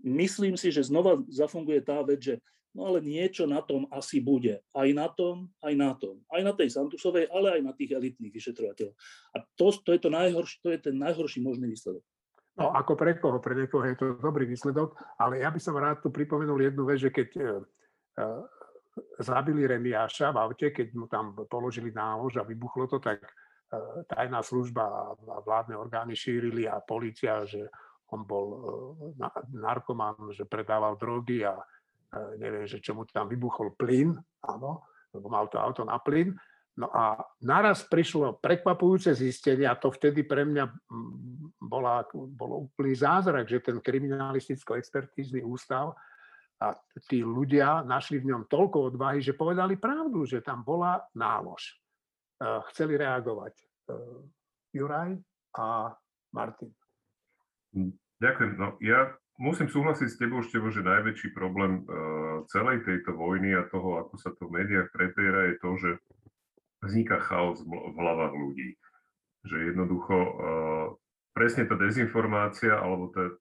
myslím si, že znova zafunguje tá vec, že no ale niečo na tom asi bude. Aj na tej Santusovej, ale aj na tých elitných vyšetrovateľov. A to je ten najhorší možný výsledok. No ako pre koho? Pre niekoho je to dobrý výsledok, ale ja by som rád tu pripomenul jednu vec, že keď zabili Remiáša v aute, keď mu tam položili nálož a vybuchlo to, tak tajná služba a vládne orgány šírili a polícia, že on bol narkoman, že predával drogy a neviem, že čomu tam vybuchol plyn, áno, lebo mal to auto na plyn. No a naraz prišlo prekvapujúce zistenie a to vtedy pre mňa bolo úplný zázrak, že ten kriminalisticko-expertízny ústav a tí ľudia našli v ňom toľko odvahy, že povedali pravdu, že tam bola nálož. Chceli reagovať Juraj a Martin. Ďakujem. No, ja musím súhlasiť s tebou, Števo, že najväčší problém celej tejto vojny a toho, ako sa to v médiách prepiera, je to, že vzniká chaos v hlavách ľudí. Že jednoducho presne tá dezinformácia alebo ten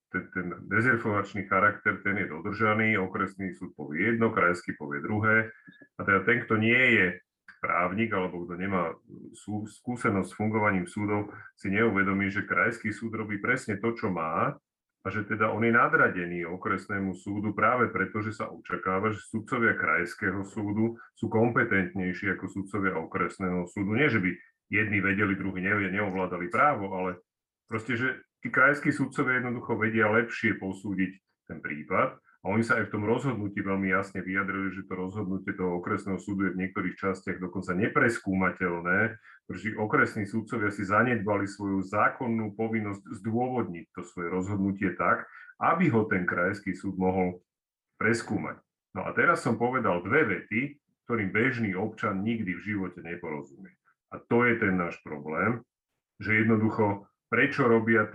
dezinformačný charakter, ten je dodržaný, okresný súd povie jedno, krajský povie druhé. A teda ten, kto nie je právnik alebo kto nemá skúsenosť s fungovaním súdov, si neuvedomí, že krajský súd robí presne to, čo má, a že teda on je nadradený okresnému súdu práve preto, že sa očakáva, že sudcovia krajského súdu sú kompetentnejší ako sudcovia okresného súdu. Nie, že by jedni vedeli, druhí neovládali právo, ale proste, že tí krajskí sudcovia jednoducho vedia lepšie posúdiť ten prípad a oni sa aj v tom rozhodnutí veľmi jasne vyjadrili, že to rozhodnutie toho okresného súdu je v niektorých častiach dokonca nepreskúmateľné, pretože okresní sudcovia si zanedbali svoju zákonnú povinnosť zdôvodniť to svoje rozhodnutie tak, aby ho ten krajský súd mohol preskúmať. No a teraz som povedal dve vety, ktorým bežný občan nikdy v živote neporozumie. A to je ten náš problém, že jednoducho, prečo robia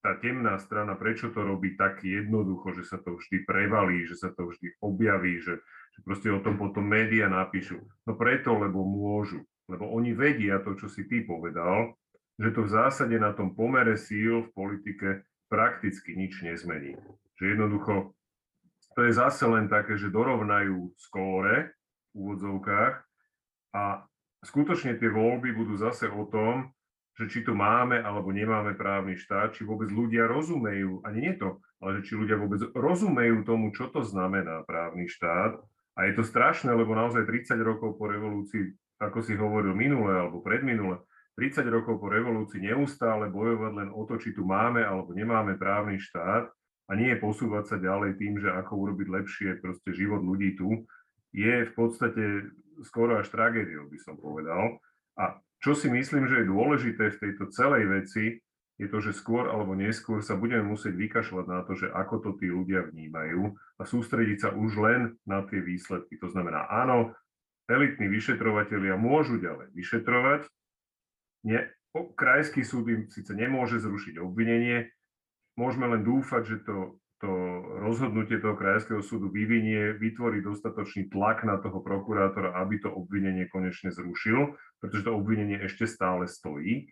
tá temná strana, prečo to robí tak jednoducho, že sa to vždy prevalí, že sa to vždy objaví, že proste o tom potom médiá napíšu. No preto, lebo môžu. Lebo oni vedia to, čo si ty povedal, že to v zásade na tom pomere síl v politike prakticky nič nezmení. Že jednoducho, to je zase len také, že dorovnajú skóre v úvodzovkách a skutočne tie voľby budú zase o tom, že či tu máme alebo nemáme právny štát, či vôbec ľudia rozumejú, ani nie to, ale či ľudia vôbec rozumejú tomu, čo to znamená právny štát. A je to strašné, lebo naozaj 30 rokov po revolúcii, ako si hovoril minule alebo predminule, 30 rokov po revolúcii neustále bojovať len o to, či tu máme alebo nemáme právny štát a nie posúvať sa ďalej tým, že ako urobiť lepšie proste život ľudí tu, je v podstate skoro až tragédiou, by som povedal. A čo si myslím, že je dôležité v tejto celej veci, je to, že skôr alebo neskôr sa budeme musieť vykašľať na to, že ako to tí ľudia vnímajú a sústrediť sa už len na tie výsledky. To znamená, áno, elitní vyšetrovatelia môžu ďalej vyšetrovať. Krajský súd im síce nemôže zrušiť obvinenie, môžeme len dúfať, že to rozhodnutie toho krajského súdu vytvorí dostatočný tlak na toho prokurátora, aby to obvinenie konečne zrušil, pretože to obvinenie ešte stále stojí.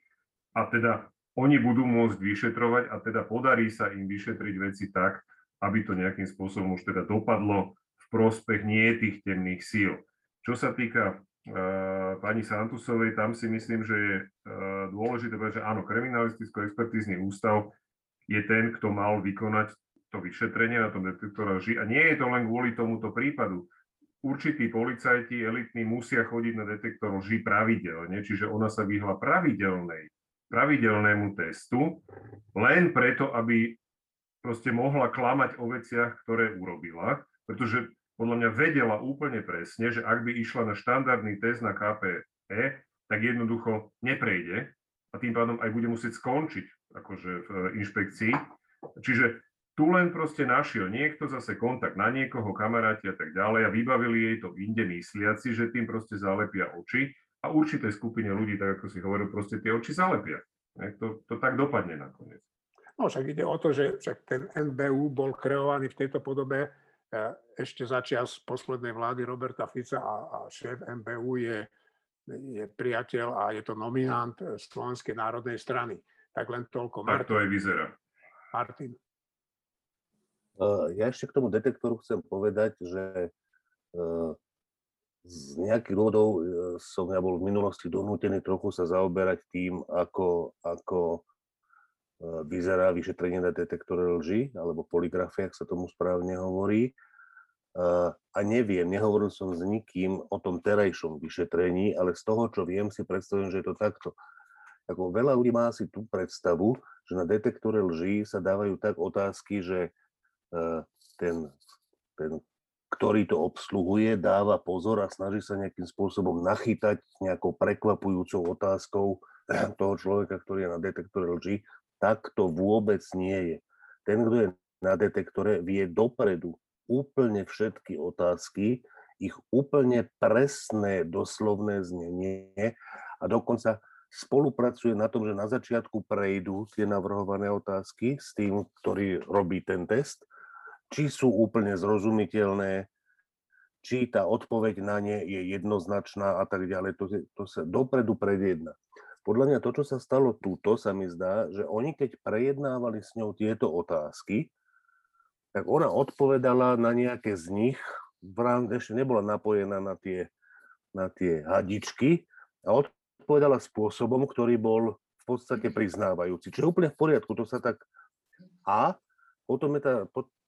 A teda oni budú môcť vyšetrovať a teda podarí sa im vyšetriť veci tak, aby to nejakým spôsobom už teda dopadlo v prospech nie tých temných síl. Čo sa týka pani Santusovej, tam si myslím, že je dôležité povedať, že áno, kriminalisticko-expertízny ústav je ten, kto mal vykonať to vyšetrenie na tom detektore lží. A nie je to len kvôli tomuto prípadu. Určití policajti elitní musia chodiť na detektor lží pravidelne, čiže ona sa vyhla pravidelnému testu, len preto, aby proste mohla klamať o veciach, ktoré urobila, pretože podľa mňa vedela úplne presne, že ak by išla na štandardný test na KPE, tak jednoducho neprejde a tým pádom aj bude musieť skončiť akože v inšpekcii. Čiže tu len proste našiel niekto zase kontakt na niekoho, kamaráti a tak ďalej a vybavili jej to inde mysliaci, že tým proste zalepia oči a určitej skupine ľudí, tak ako si hovoril, proste tie oči zalepia. To tak dopadne nakoniec. No však ide o to, že však ten NBU bol kreovaný v tejto podobe ešte za čas poslednej vlády Roberta Fica a šéf NBU je priateľ a je to nominant Slovenskej národnej strany. Tak len toľko. Tak to aj vyzerá. Martin. Ja ešte k tomu detektoru chcem povedať, že z nejakých dôvodov som ja bol v minulosti donútený trochu sa zaoberať tým, ako vyzerá vyšetrenie na detektore lži, alebo poligrafia, ak sa tomu správne hovorí. A neviem, nehovoril som s nikým o tom terajšom vyšetrení, ale z toho, čo viem, si predstavujem, že je to takto. Ako veľa ľudí má asi tú predstavu, že na detektore lži sa dávajú tak otázky, že ten, ktorý to obsluhuje, dáva pozor a snaží sa nejakým spôsobom nachytať nejakou prekvapujúcou otázkou toho človeka, ktorý je na detektore lži, tak to vôbec nie je. Ten, kto je na detektore, vie dopredu úplne všetky otázky, ich úplne presné doslovné znenie a dokonca spolupracuje na tom, že na začiatku prejdú tie navrhované otázky s tým, ktorý robí ten test, či sú úplne zrozumiteľné, či tá odpoveď na ne je jednoznačná a tak ďalej. To sa dopredu prejedná. Podľa mňa to, čo sa stalo túto, sa mi zdá, že oni keď prejednávali s ňou tieto otázky, tak ona odpovedala na nejaké z nich, ešte nebola napojená na tie hadičky a odpovedala spôsobom, ktorý bol v podstate priznávajúci. Čiže úplne v poriadku, to sa tak... A potom je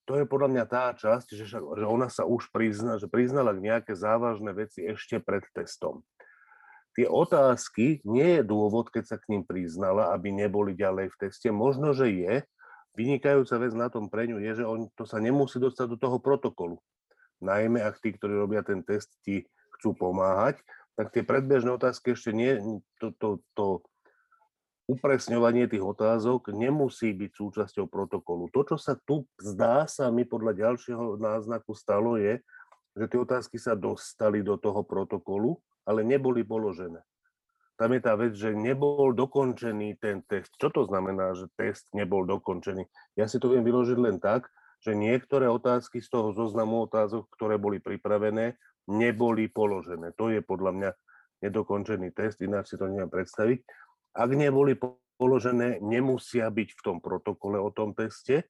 to je podľa mňa tá časť, že ona sa už priznala nejaké závažné veci ešte pred testom. Tie otázky nie je dôvod, keď sa k ním priznala, aby neboli ďalej v teste. Možno, že je. Vynikajúca vec na tom pre ňu je, že on to sa nemusí dostať do toho protokolu. Najmä ak tí, ktorí robia ten test, ti chcú pomáhať, tak tie predbežné otázky ešte nie... To upresňovanie tých otázok nemusí byť súčasťou protokolu. To, čo sa tu zdá sa mi podľa ďalšieho náznaku stalo, je, že tie otázky sa dostali do toho protokolu, ale neboli položené. Tam je tá vec, že nebol dokončený ten test. Čo to znamená, že test nebol dokončený? Ja si to viem vyložiť len tak, že niektoré otázky z toho zoznamu otázok, ktoré boli pripravené, neboli položené. To je podľa mňa nedokončený test, ináč si to neviem predstaviť. Ak neboli položené, nemusia byť v tom protokole o tom teste,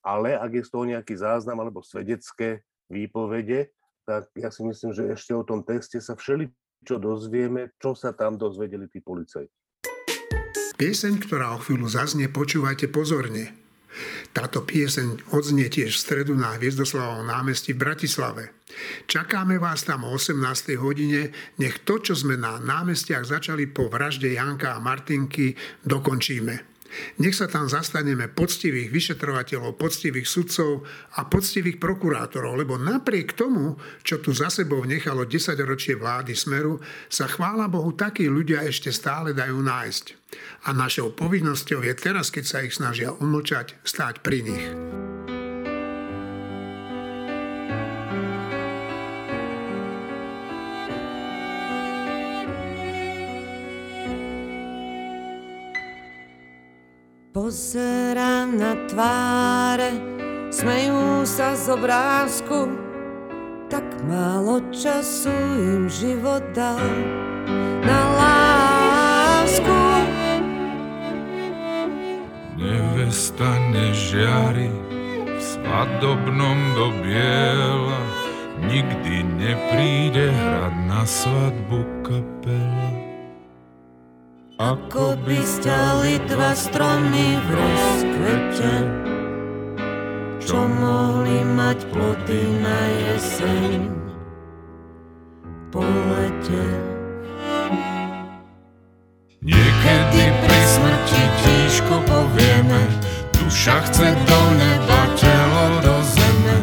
ale ak je z toho nejaký záznam alebo svedecké výpovede, tak ja si myslím, že ešte o tom teste sa všeličo dozvieme, čo sa tam dozvedeli tí policajti. Pieseň, ktorá o chvíľu zaznie, počúvajte pozorne. Táto pieseň odznie tiež v stredu na Hviezdoslavovom námestí v Bratislave. Čakáme vás tam o 18. hodine, nech to, čo sme na námestiach začali po vražde Janka a Martinky, dokončíme. Nech sa tam zastaneme poctivých vyšetrovateľov, poctivých sudcov a poctivých prokurátorov, lebo napriek tomu, čo tu za sebou nechalo 10-ročie vlády Smeru, sa chvála Bohu takí ľudia ešte stále dajú nájsť. A našou povinnosťou je teraz, keď sa ich snažia umlčať, stáť pri nich. Pozerám na tváre, smejú sa z obrázku, tak málo času im život dal na lásku. Nevesta nežiari v svadobnom do biela, nikdy nepríde hrať na svadbu kapela. Ako by stáli dva stromy v rozkvete, čo mohli mať plody na jeseň po lete. Niekedy pri smrti tížko povieme, duša chce do neba, telo do zeme.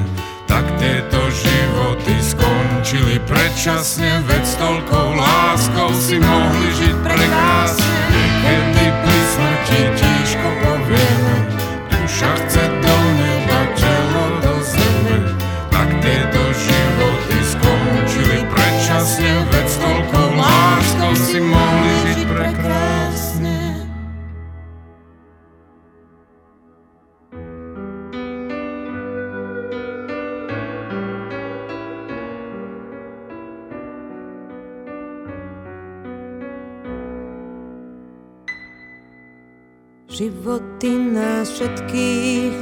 Tak tieto životy skončili predčasne, veď s toľkou láskou si mohli žiť prekrásne. Niekedy pri smrti tížko povieme, duša chce do neba, telo do zeme. Tak tieto životy skončili predčasne, veď s toľkou láskou si mohli žiť prekrásne. Životy nás všetkých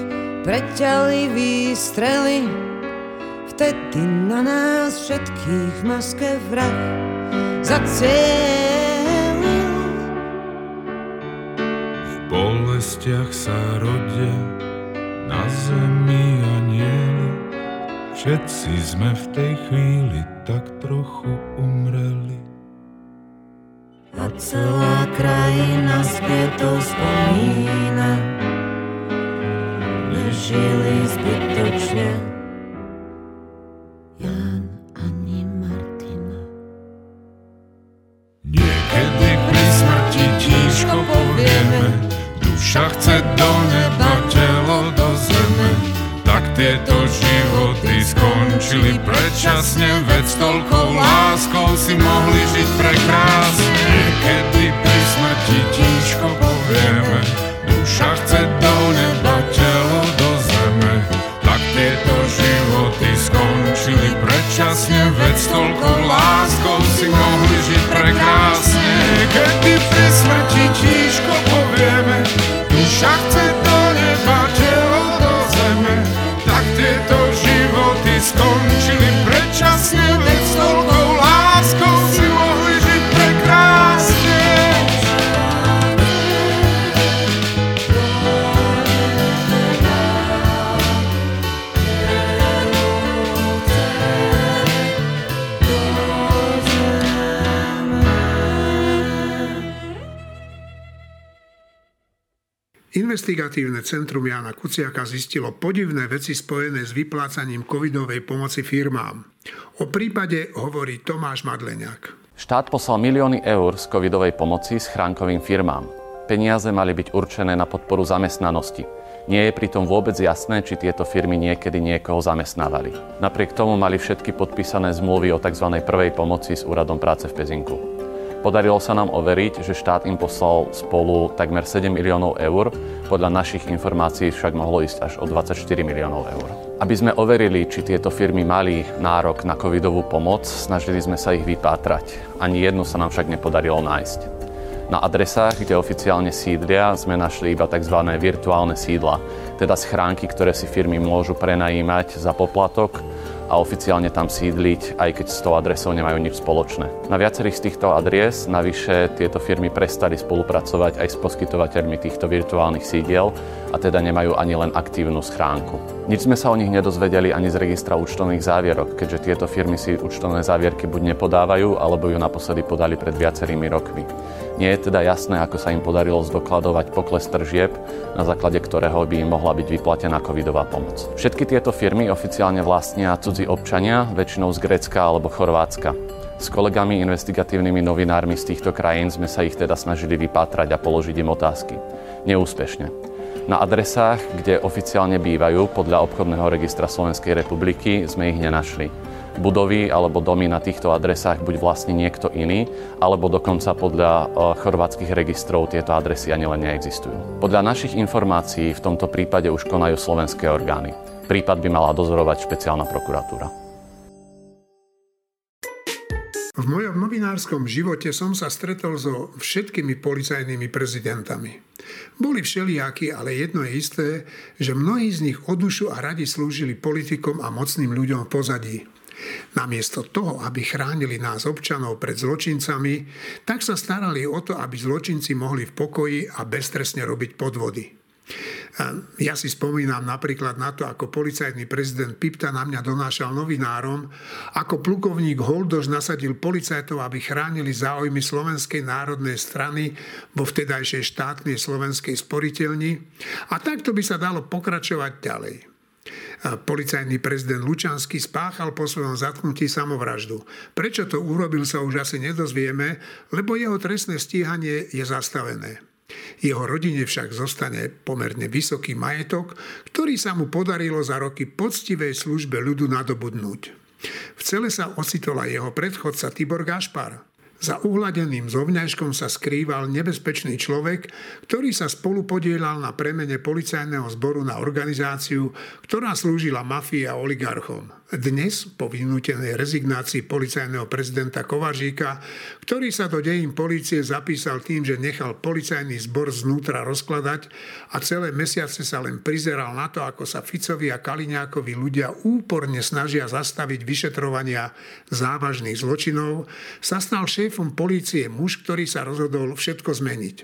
preťali výstrely, vtedy na nás všetkých v maske vrah zacielil. V bolestiach sa rodia na zemi anjeli, všetci sme v tej chvíli tak trochu umreli. A celá krajina spätou spomína, nežili zbytočne Jan ani Martina. Niekedy pri smrti tížko povieme, duša chce do neba, telo do zeme. Tak tieto životy skončili predčasne, veď s toľkou láskou si mohli žiť prekrásne. Niekedy pri smrti tížko povieme, duša chce do neba, telo do zeme. Tak tieto životy skončili predčasne, veď s toľkou láskou si mohli žiť prekrásne. Niekedy pri smrti tížko povieme, duša chce do neba, telo do zeme. Tak tieto životy skončili predčasne, veď s toľkou láskou si mohli žiť prekrásne. Investigatívne centrum Jana Kuciaka zistilo podivné veci spojené s vyplácaním covidovej pomoci firmám. O prípade hovorí Tomáš Madleniak. Štát poslal milióny eur z covidovej pomoci schránkovým firmám. Peniaze mali byť určené na podporu zamestnanosti. Nie je pritom vôbec jasné, či tieto firmy niekedy niekoho zamestnávali. Napriek tomu mali všetky podpísané zmluvy o tzv. Prvej pomoci s úradom práce v Pezinku. Podarilo sa nám overiť, že štát im poslal spolu takmer 7 miliónov eur, podľa našich informácií však mohlo ísť až o 24 miliónov eur. Aby sme overili, či tieto firmy mali nárok na covidovú pomoc, snažili sme sa ich vypátrať. Ani jednu sa nám však nepodarilo nájsť. Na adresách, kde oficiálne sídlia, sme našli iba tzv. Virtuálne sídla, teda schránky, ktoré si firmy môžu prenajímať za poplatok a oficiálne tam sídliť, aj keď s tou adresou nemajú nič spoločné. Na viacerých z týchto adries navyše tieto firmy prestali spolupracovať aj s poskytovateľmi týchto virtuálnych sídiel a teda nemajú ani len aktívnu schránku. Nič sme sa o nich nedozvedeli ani z registra účtovných závierok, keďže tieto firmy si účtovné závierky buď nepodávajú, alebo ju naposledy podali pred viacerými rokmi. Nie je teda jasné, ako sa im podarilo zdokladovať pokles tržieb, na základe ktorého by im mohla byť vyplatená covidová pomoc. Všetky tieto firmy oficiálne vlastnia cudzí občania, väčšinou z Grécka alebo Chorvátska. S kolegami investigatívnymi novinármi z týchto krajín sme sa ich teda snažili vypátrať a položiť im otázky. Neúspešne. Na adresách, kde oficiálne bývajú, podľa obchodného registra Slovenskej republiky, sme ich nenašli. Budovy alebo domy na týchto adresách buď vlastní niekto iný, alebo dokonca podľa chorvátskych registrov tieto adresy ani len neexistujú. Podľa našich informácií v tomto prípade už konajú slovenské orgány. Prípad by mala dozorovať špeciálna prokuratúra. V mojom novinárskom živote som sa stretol so všetkými policajnými prezidentami. Boli všelijakí, ale jedno je isté, že mnohí z nich od dušu a radi slúžili politikom a mocným ľuďom v pozadí. Namiesto toho, aby chránili nás občanov pred zločincami, tak sa starali o to, aby zločinci mohli v pokoji a beztrestne robiť podvody. Ja si spomínam napríklad na to, ako policajný prezident Pipta na mňa donášal novinárom, ako plukovník Holdoš nasadil policajtov, aby chránili záujmy Slovenskej národnej strany vo vtedajšej štátnej slovenskej sporiteľni, a takto by sa dalo pokračovať ďalej. Policajný prezident Lučanský spáchal po svojom zatknutí samovraždu. Prečo to urobil, sa už asi nedozvieme, lebo jeho trestné stíhanie je zastavené. Jeho rodine však zostane pomerne vysoký majetok, ktorý sa mu podarilo za roky poctivej službe ľudu nadobudnúť. V cele sa ocitola jeho predchodca Tibor Gašpar. Za uhladeným zovňajškom sa skrýval nebezpečný človek, ktorý sa spolupodielal na premene policajného zboru na organizáciu, ktorá slúžila mafii a oligarchom. Dnes, po vynútenej rezignácii policajného prezidenta Kovažíka, ktorý sa do dejín polície zapísal tým, že nechal policajný zbor znútra rozkladať a celé mesiace sa len prizeral na to, ako sa Ficovi a Kaliňákovi ľudia úporne snažia zastaviť vyšetrovania závažných zločinov, sa stal šéf polície muž, ktorý sa rozhodol všetko zmeniť.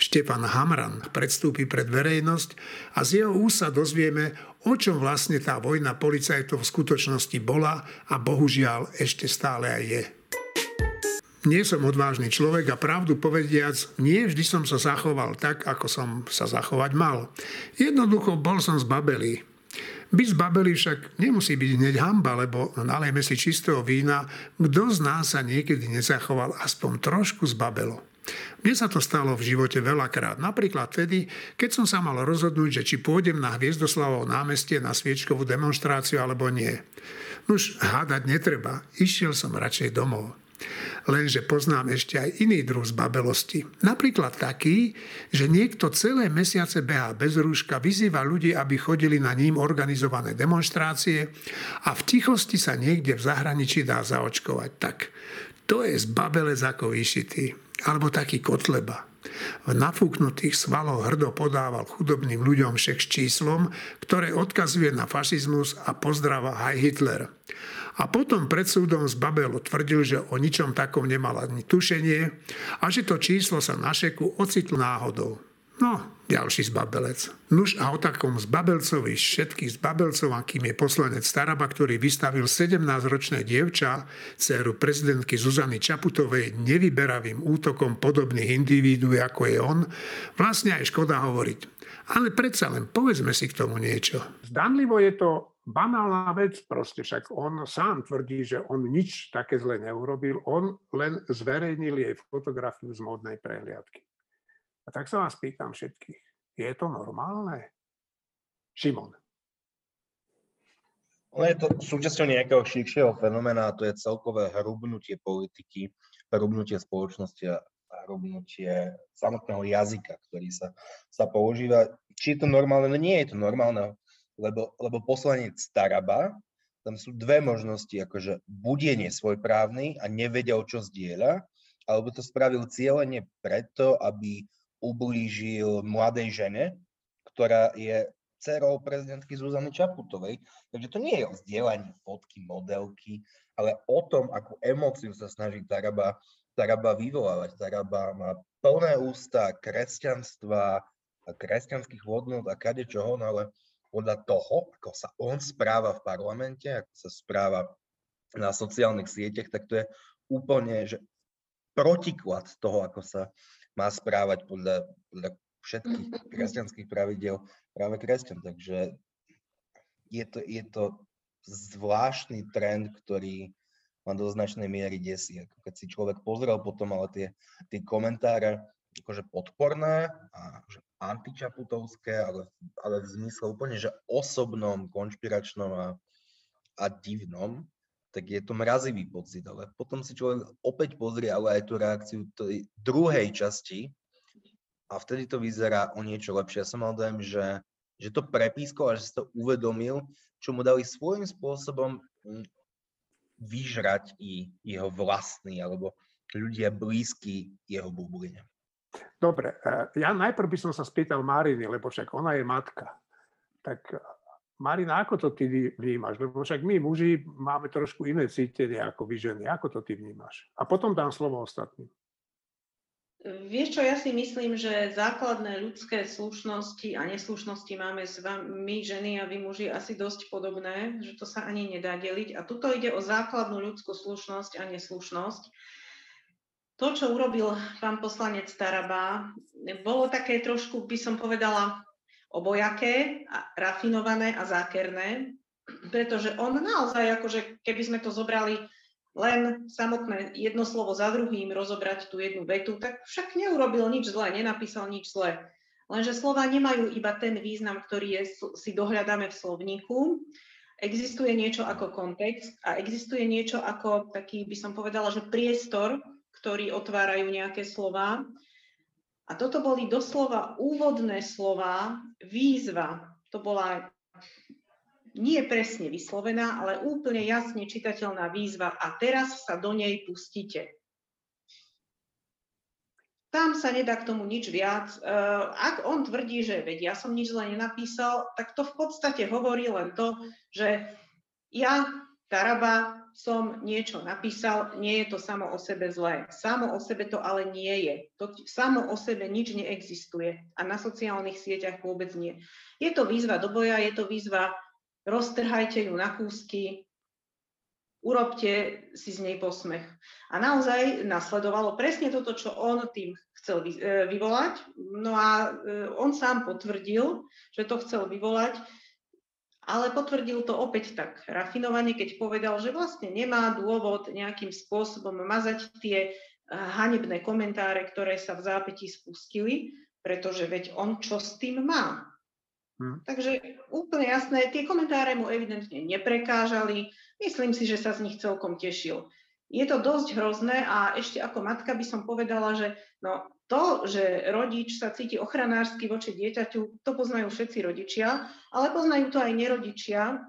Štefan Hamran predstúpi pred verejnosť a z jeho úst sa dozvieme, o čom vlastne tá vojna policajtov v skutočnosti bola a bohužiaľ ešte stále aj je. Nie som odvážny človek a pravdu povediac, nie vždy som sa zachoval tak, ako som sa zachovať mal. Jednoducho bol som zbabelý. Byť zbabelý však nemusí byť hneď hanba, lebo nalejme si čistého vína, kto z nás sa niekedy nezachoval aspoň trošku zbabelo. Mne sa to stalo v živote veľakrát. Napríklad vtedy, keď som sa mal rozhodnúť, že či pôjdem na Hviezdoslavovo námestie na sviečkovú demonstráciu alebo nie. Nuž hádať netreba, išiel som radšej domov. Lenže poznám ešte aj iný druh zbabelosti. Napríklad taký, že niekto celé mesiace behá bez rúška, vyzýva ľudí, aby chodili na ním organizované demonštrácie a v tichosti sa niekde v zahraničí dá zaočkovať. Tak to je zbabelec ako vyšitý. Alebo taký Kotleba. V nafúknutých svaloch hrdo podával chudobným ľuďom šek s číslom, ktoré odkazuje na fašizmus a pozdrava Heil Hitler. A potom pred súdom zbabelo tvrdil, že o ničom takom nemal ani tušenie a že to číslo sa na šeku ocitlo náhodou. No, ďalší zbabelec. Nuž a o takom zbabelcovi všetkých zbabelcov, akým je poslanec Taraba, ktorý vystavil 17-ročné dievča, dcéru prezidentky Zuzany Čaputovej, nevyberavým útokom podobných individu, ako je on, vlastne aj škoda hovoriť. Ale predsa len povedzme si k tomu niečo. Zdanlivo je to banálna vec, proste však on sám tvrdí, že on nič také zle neurobil, on len zverejnil jej fotografiu z módnej prehliadky. A tak sa vás pýtam všetkých, je to normálne? Šimon. No je to súčasťou nejakého širšieho fenoména, to je celkové hrubnutie politiky, hrubnutie spoločnosti a hrubnutie samotného jazyka, ktorý sa používa. Či je to normálne? No nie je to normálne, lebo poslanec Taraba, tam sú dve možnosti, akože buď je nesvojprávny a nevedel, čo zdieľa, alebo to spravil cieľene preto, aby ublížil mladej žene, ktorá je dcerou prezidentky Zuzany Čaputovej. Takže to nie je o zdieľaní fotky, modelky, ale o tom, akú emóciu sa snaží Taraba vyvolávať. Taraba má plné ústa kresťanstva, kresťanských hodnot a kadečoho, ale podľa toho, ako sa on správa v parlamente, ako sa správa na sociálnych sieťach, tak to je úplne že protiklad toho, ako sa má správať podľa všetkých kresťanských pravidiel práve kresťan. Takže je to zvláštny trend, ktorý ma do značnej miery desí. Ako keď si človek pozrel potom, ale tie komentáre akože podporné a antičaputovské, ale v zmysle úplne, že osobnom, konšpiračnom a divnom, tak je to mrazivý pocit, ale potom si človek opäť pozrie, ale aj tú reakciu tej druhej časti a vtedy to vyzerá o niečo lepšie. Ja som mal dojem, že to prepískol a že si to uvedomil, čo mu dali svojím spôsobom vyžrať i jeho vlastný alebo ľudia blízky jeho bubline. Dobre, ja najprv by som sa spýtal Mariny, lebo však ona je matka. Tak Marina, ako to ty vnímaš? Lebo však my muži máme trošku iné cítenie ako vy ženy. Ako to ty vnímaš? A potom dám slovo ostatným. Vieš čo, ja si myslím, že základné ľudské slušnosti a neslušnosti máme my ženy a vy muži asi dosť podobné, že to sa ani nedá deliť. A tuto ide o základnú ľudskú slušnosť a neslušnosť. To, čo urobil pán poslanec Taraba, bolo také trošku, by som povedala, obojaké, rafinované a zákerné, pretože on naozaj, akože keby sme to zobrali len samotné jedno slovo za druhým, rozobrať tú jednu vetu, tak však neurobil nič zlé, nenapísal nič zlé. Lenže slova nemajú iba ten význam, ktorý je, si dohľadáme v slovníku. Existuje niečo ako kontext a existuje niečo ako taký, by som povedala, že priestor, ktorí otvárajú nejaké slová. A toto boli doslova úvodné slová, výzva. To bola nie presne vyslovená, ale úplne jasne čitateľná výzva. A teraz sa do nej pustite. Tam sa nedá k tomu nič viac. Ak on tvrdí, že veď ja som nič zle nenapísal, tak to v podstate hovorí len to, že ja, Taraba, som niečo napísal, nie je to samo o sebe zlé. Samo o sebe to ale nie je. To samo o sebe nič neexistuje a na sociálnych sieťach vôbec nie. Je to výzva do boja, je to výzva, roztrhajte ju na kúsky, urobte si z nej posmech. A naozaj nasledovalo presne toto, čo on tým chcel vyvolať. No a on sám potvrdil, že to chcel vyvolať, ale potvrdil to opäť tak rafinovane, keď povedal, že vlastne nemá dôvod nejakým spôsobom mazať tie hanebné komentáre, ktoré sa v zápätí spustili, pretože veď on čo s tým má. Takže úplne jasné, tie komentáre mu evidentne neprekážali, myslím si, že sa z nich celkom tešil. Je to dosť hrozné a ešte ako matka by som povedala, že no, to, že rodič sa cíti ochranársky voči dieťaťu, to poznajú všetci rodičia, ale poznajú to aj nerodičia,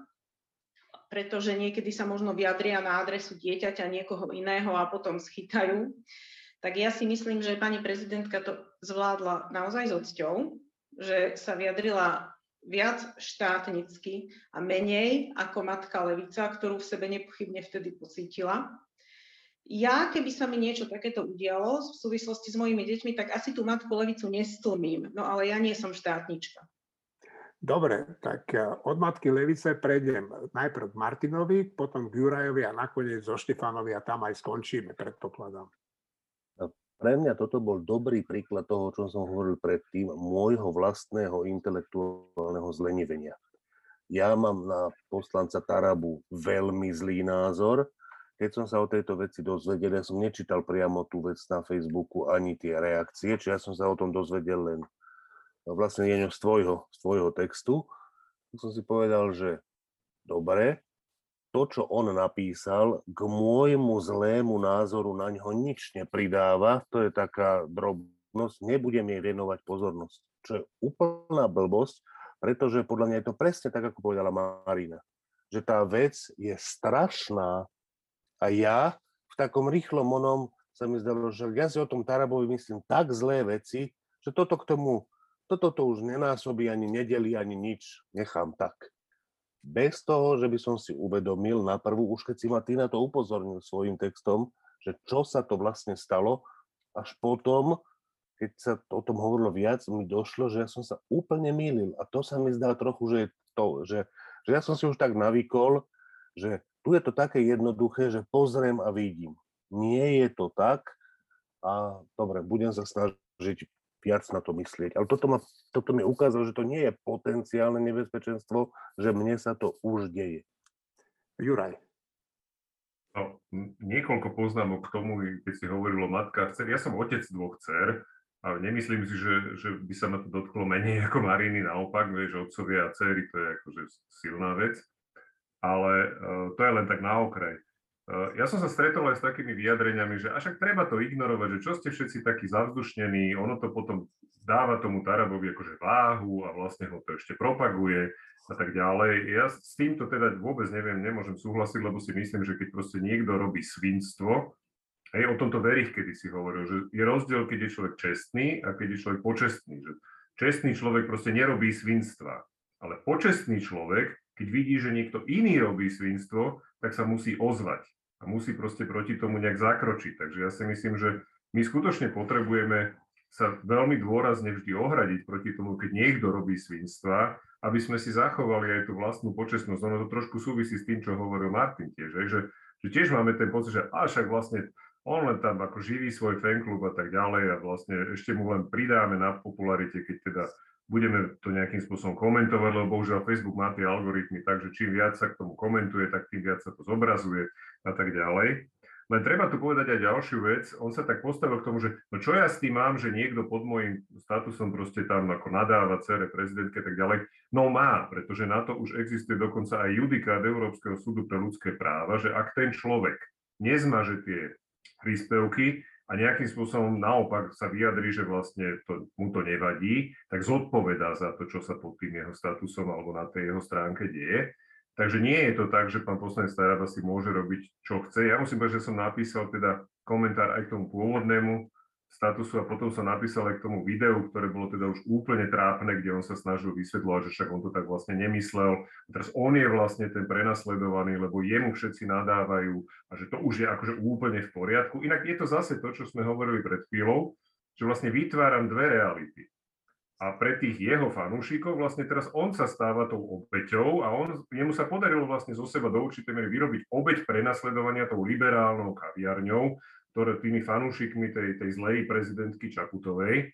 pretože niekedy sa možno vyjadria na adresu dieťaťa niekoho iného a potom schytajú. Tak ja si myslím, že pani prezidentka to zvládla naozaj s odsťou, že sa vyjadrila viac štátnicky a menej ako matka levica, ktorú v sebe nepochybne vtedy pocítila. Ja, keby sa mi niečo takéto udialo v súvislosti s mojimi deťmi, tak asi tú matku levicu nestlmím, no ale ja nie som štátnička. Dobre, tak od matky levice prejdem najprv k Martinovi, potom k Jurajovi a nakoniec zo Štefanovi a tam aj skončíme, predpokladám. Pre mňa toto bol dobrý príklad toho, o čom som hovoril predtým, môjho vlastného intelektuálneho zlenivenia. Ja mám na poslanca Tarabu veľmi zlý názor. Keď som sa o tejto veci dozvedel, ja som nečítal priamo tú vec na Facebooku ani tie reakcie, čiže ja som sa o tom dozvedel len vlastne z tvojho textu. Tak som si povedal, že dobre, to, čo on napísal, k môjmu zlému názoru na ňo nič nepridáva, to je taká drobnosť, nebudem jej venovať pozornosť, čo je úplná blbosť, pretože podľa mňa je to presne tak, ako povedala Marina, že tá vec je strašná. A ja v takom rýchlom onom sa mi zdalo, že ja si o tom Tarabovi myslím tak zlé veci, že toto k tomu, toto to už nenásobí, ani nedelí, ani nič, nechám tak. Bez toho, že by som si uvedomil na prvú, už keď si ma ty na to upozornil svojím textom, že čo sa to vlastne stalo, až potom, keď sa o tom hovorilo viac, mi došlo, že ja som sa úplne mýlil. A to sa mi zdá trochu, že to, že ja som si už tak navykol, že tu je to také jednoduché, že pozriem a vidím. Nie je to tak. a dobre, budem sa snažiť viac na to myslieť. Ale toto mi ukázalo, že to nie je potenciálne nebezpečenstvo, že mne sa to už deje. Juraj. No, niekoľko poznámok k tomu, keď si hovoril o matkách dcer. Ja som otec dvoch dcer a nemyslím si, že by sa ma to dotklo menej ako Mariny, naopak, že otcovia a dcery, to je akože silná vec, ale to je len tak na okraj. Ja som sa stretol aj s takými vyjadreniami, že však treba to ignorovať, že čo ste všetci takí zavzdušnení, ono to potom dáva tomu Tarabovi akože váhu a vlastne ho to ešte propaguje a tak ďalej. Ja s týmto teda vôbec neviem, nemôžem súhlasiť, lebo si myslím, že keď proste niekto robí svinstvo, hej, o tomto Verich kedysi hovoril, že je rozdiel, keď je človek čestný a keď je človek počestný. Že čestný človek proste nerobí svinstva, ale počestný človek, keď vidí, že niekto iný robí svinstvo, tak sa musí ozvať a musí proste proti tomu nejak zakročiť. Takže ja si myslím, že my skutočne potrebujeme sa veľmi dôrazne vždy ohradiť proti tomu, keď niekto robí svinstva, aby sme si zachovali aj tú vlastnú počestnosť. Ono to trošku súvisí s tým, čo hovoril Martin tiež, že tiež máme ten pocit, že však vlastne on len tam ako živí svoj fanklub a tak ďalej a vlastne ešte mu len pridáme na popularite, keď teda budeme to nejakým spôsobom komentovať, lebo bohužiaľ Facebook má tie algoritmy, takže čím viac sa k tomu komentuje, tak tým viac sa to zobrazuje a tak ďalej. Len treba tu povedať aj ďalšiu vec, on sa tak postavil k tomu, že no čo ja s tým mám, že niekto pod môjim statusom proste tam ako nadáva dcere prezidentke a tak ďalej. No má, pretože na to už existuje dokonca aj judikát Európskeho súdu pre ľudské práva, že ak ten človek nezmaže tie príspevky a nejakým spôsobom naopak sa vyjadrí, že vlastne mu to nevadí, tak zodpovedá za to, čo sa pod tým jeho statusom alebo na tej jeho stránke deje. Takže nie je to tak, že pán poslanec Taraba si môže robiť, čo chce. Ja musím povedať, že som napísal teda komentár aj k tomu pôvodnému statusu a potom som napísal aj k tomu videu, ktoré bolo teda už úplne trápne, kde on sa snažil vysvetľovať, že však on to tak vlastne nemyslel. A teraz on je vlastne ten prenasledovaný, lebo jemu všetci nadávajú a že to už je akože úplne v poriadku. Inak je to zase to, čo sme hovorili pred chvíľou, že vlastne vytváram dve reality. A pre tých jeho fanúšikov vlastne teraz on sa stáva tou obeťou a jemu sa podarilo vlastne zo seba do určitej miery vyrobiť obeť prenasledovania tou liberálnou kaviarňou, ktoré tými fanúšikmi tej zlej prezidentky Čaputovej.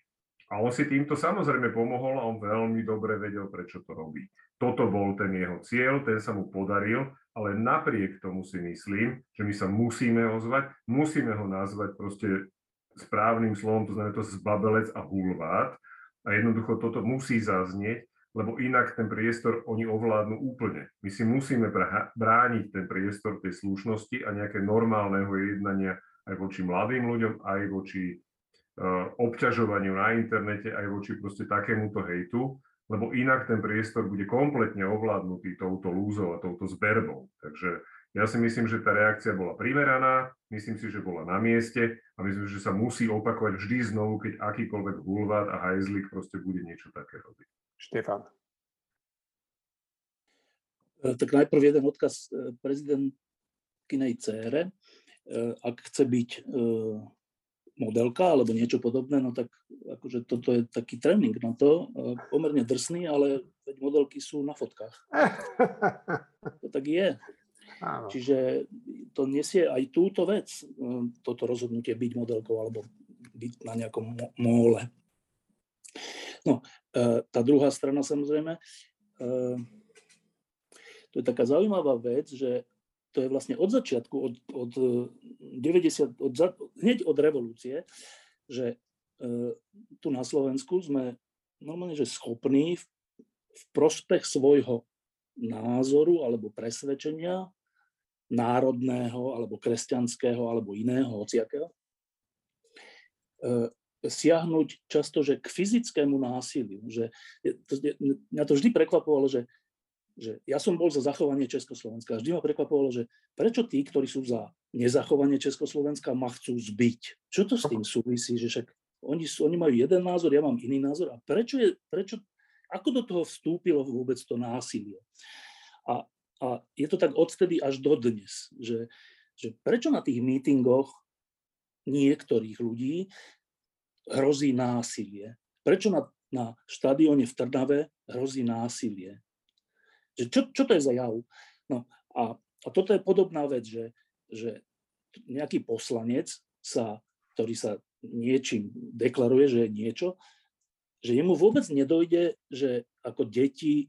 A on si týmto samozrejme pomohol a on veľmi dobre vedel, prečo to robí. Toto bol ten jeho cieľ, ten sa mu podaril, ale napriek tomu si myslím, že my sa musíme ozvať, musíme ho nazvať proste správnym slovom, to znamená to zbabelec a hulvát. A jednoducho toto musí zaznieť, lebo inak ten priestor oni ovládnu úplne. My si musíme brániť ten priestor tej slušnosti a nejaké normálneho jednania aj voči mladým ľuďom, aj voči obťažovaniu na internete, aj voči proste takémuto hejtu, lebo inak ten priestor bude kompletne ovládnutý touto lúzou a touto zberbou. Takže ja si myslím, že tá reakcia bola primeraná, myslím si, že bola na mieste. A myslím, že sa musí opakovať vždy znovu, keď akýkoľvek hulvát a hajzlik proste bude niečo také robiť. Štefan. Tak najprv jeden odkaz prezidentkynej dcére. Ak chce byť modelka alebo niečo podobné, no tak akože toto je taký tréning na to. Pomerne drsný, ale veď modelky sú na fotkách. To tak je. Áno. Čiže to nesie aj túto vec, toto rozhodnutie byť modelkou alebo byť na nejakom móle. No, tá druhá strana samozrejme, to je taká zaujímavá vec, že to je vlastne od začiatku, hneď od revolúcie, že tu na Slovensku sme normálne že schopní v prospech svojho názoru alebo presvedčenia národného, alebo kresťanského, alebo iného, hociakého, siahnuť často, že k fyzickému násiliu. Mňa to vždy prekvapovalo, že ja som bol za zachovanie Československa. Vždy ma prekvapovalo, že prečo tí, ktorí sú za nezachovanie Československa, ma chcú zbiť? Čo to s tým súvisí? Že však oni majú jeden názor, ja mám iný názor. A ako do toho vstúpilo vôbec to násilie? A je to tak odtedy až do dnes, že prečo na tých mítingoch niektorých ľudí hrozí násilie? Prečo na štadióne v Trnave hrozí násilie? Čo to je za jav? No, a toto je podobná vec, že nejaký poslanec, ktorý sa niečím deklaruje, že je niečo, že jemu vôbec nedojde, že ako deti,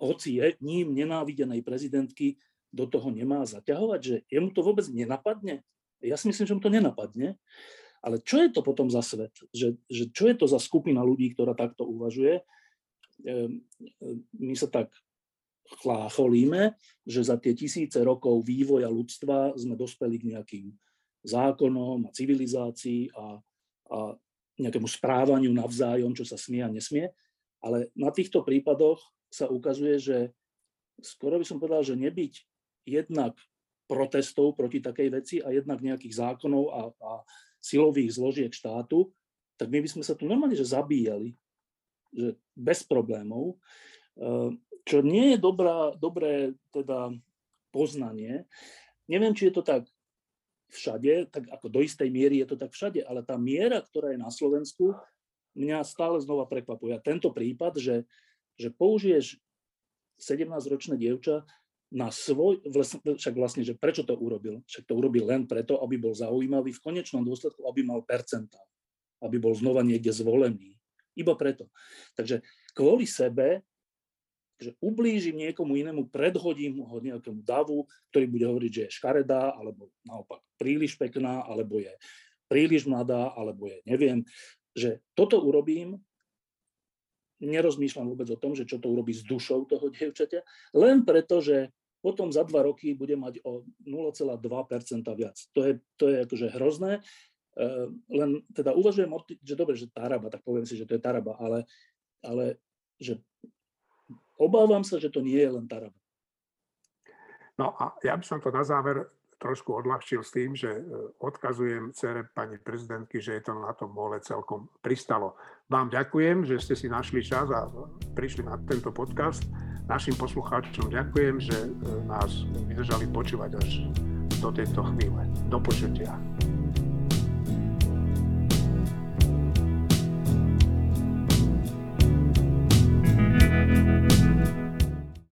hoci je ním nenávidenej prezidentky, do toho nemá zaťahovať, že jemu to vôbec nenapadne. Ja si myslím, že mu to nenapadne. Ale čo je to potom za svet? Že čo je to za skupina ľudí, ktorá takto uvažuje? My sa tak chlácholíme, že za tie tisíce rokov vývoja ľudstva sme dospeli k nejakým zákonom a civilizácii a nejakému správaniu navzájom, čo sa smie a nesmie. Ale na týchto prípadoch sa ukazuje, že skoro by som povedal, že nebyť jednak protestov proti takej veci a jednak nejakých zákonov a silových zložiek štátu, tak my by sme sa tu normálne že zabíjali, že bez problémov, čo nie je dobré teda poznanie. Neviem, či je to tak všade, tak ako do istej miery je to tak všade, ale tá miera, ktorá je na Slovensku, mňa stále znova prekvapuje. A tento prípad, že použiješ 17-ročné dievča na svoj, však vlastne, že prečo to urobil? Však to urobil len preto, aby bol zaujímavý, v konečnom dôsledku, aby mal percentál, aby bol znova niekde zvolený. Iba preto. Takže kvôli sebe, že ublížim niekomu inému, predhodím ho nejakému davu, ktorý bude hovoriť, že je škaredá, alebo naopak príliš pekná, alebo je príliš mladá, alebo je neviem, že toto urobím, nerozmýšľam vôbec o tom, že čo to urobí s dušou toho dievčaťa, len preto, že potom za 2 roky bude mať o 0,2% viac. To je akože hrozné. Len teda uvažujem, že dobre, že Taraba, tak poviem si, že to je Taraba, ale že obávam sa, že to nie je len Taraba. No a ja by som to na záver trošku odľahčil s tým, že odkazujem dcere pani prezidentky, že je to na tom mole celkom pristalo. Vám ďakujem, že ste si našli čas a prišli na tento podcast. Našim poslucháčom ďakujem, že nás vydržali počúvať až do tejto chvíle. Do počutia.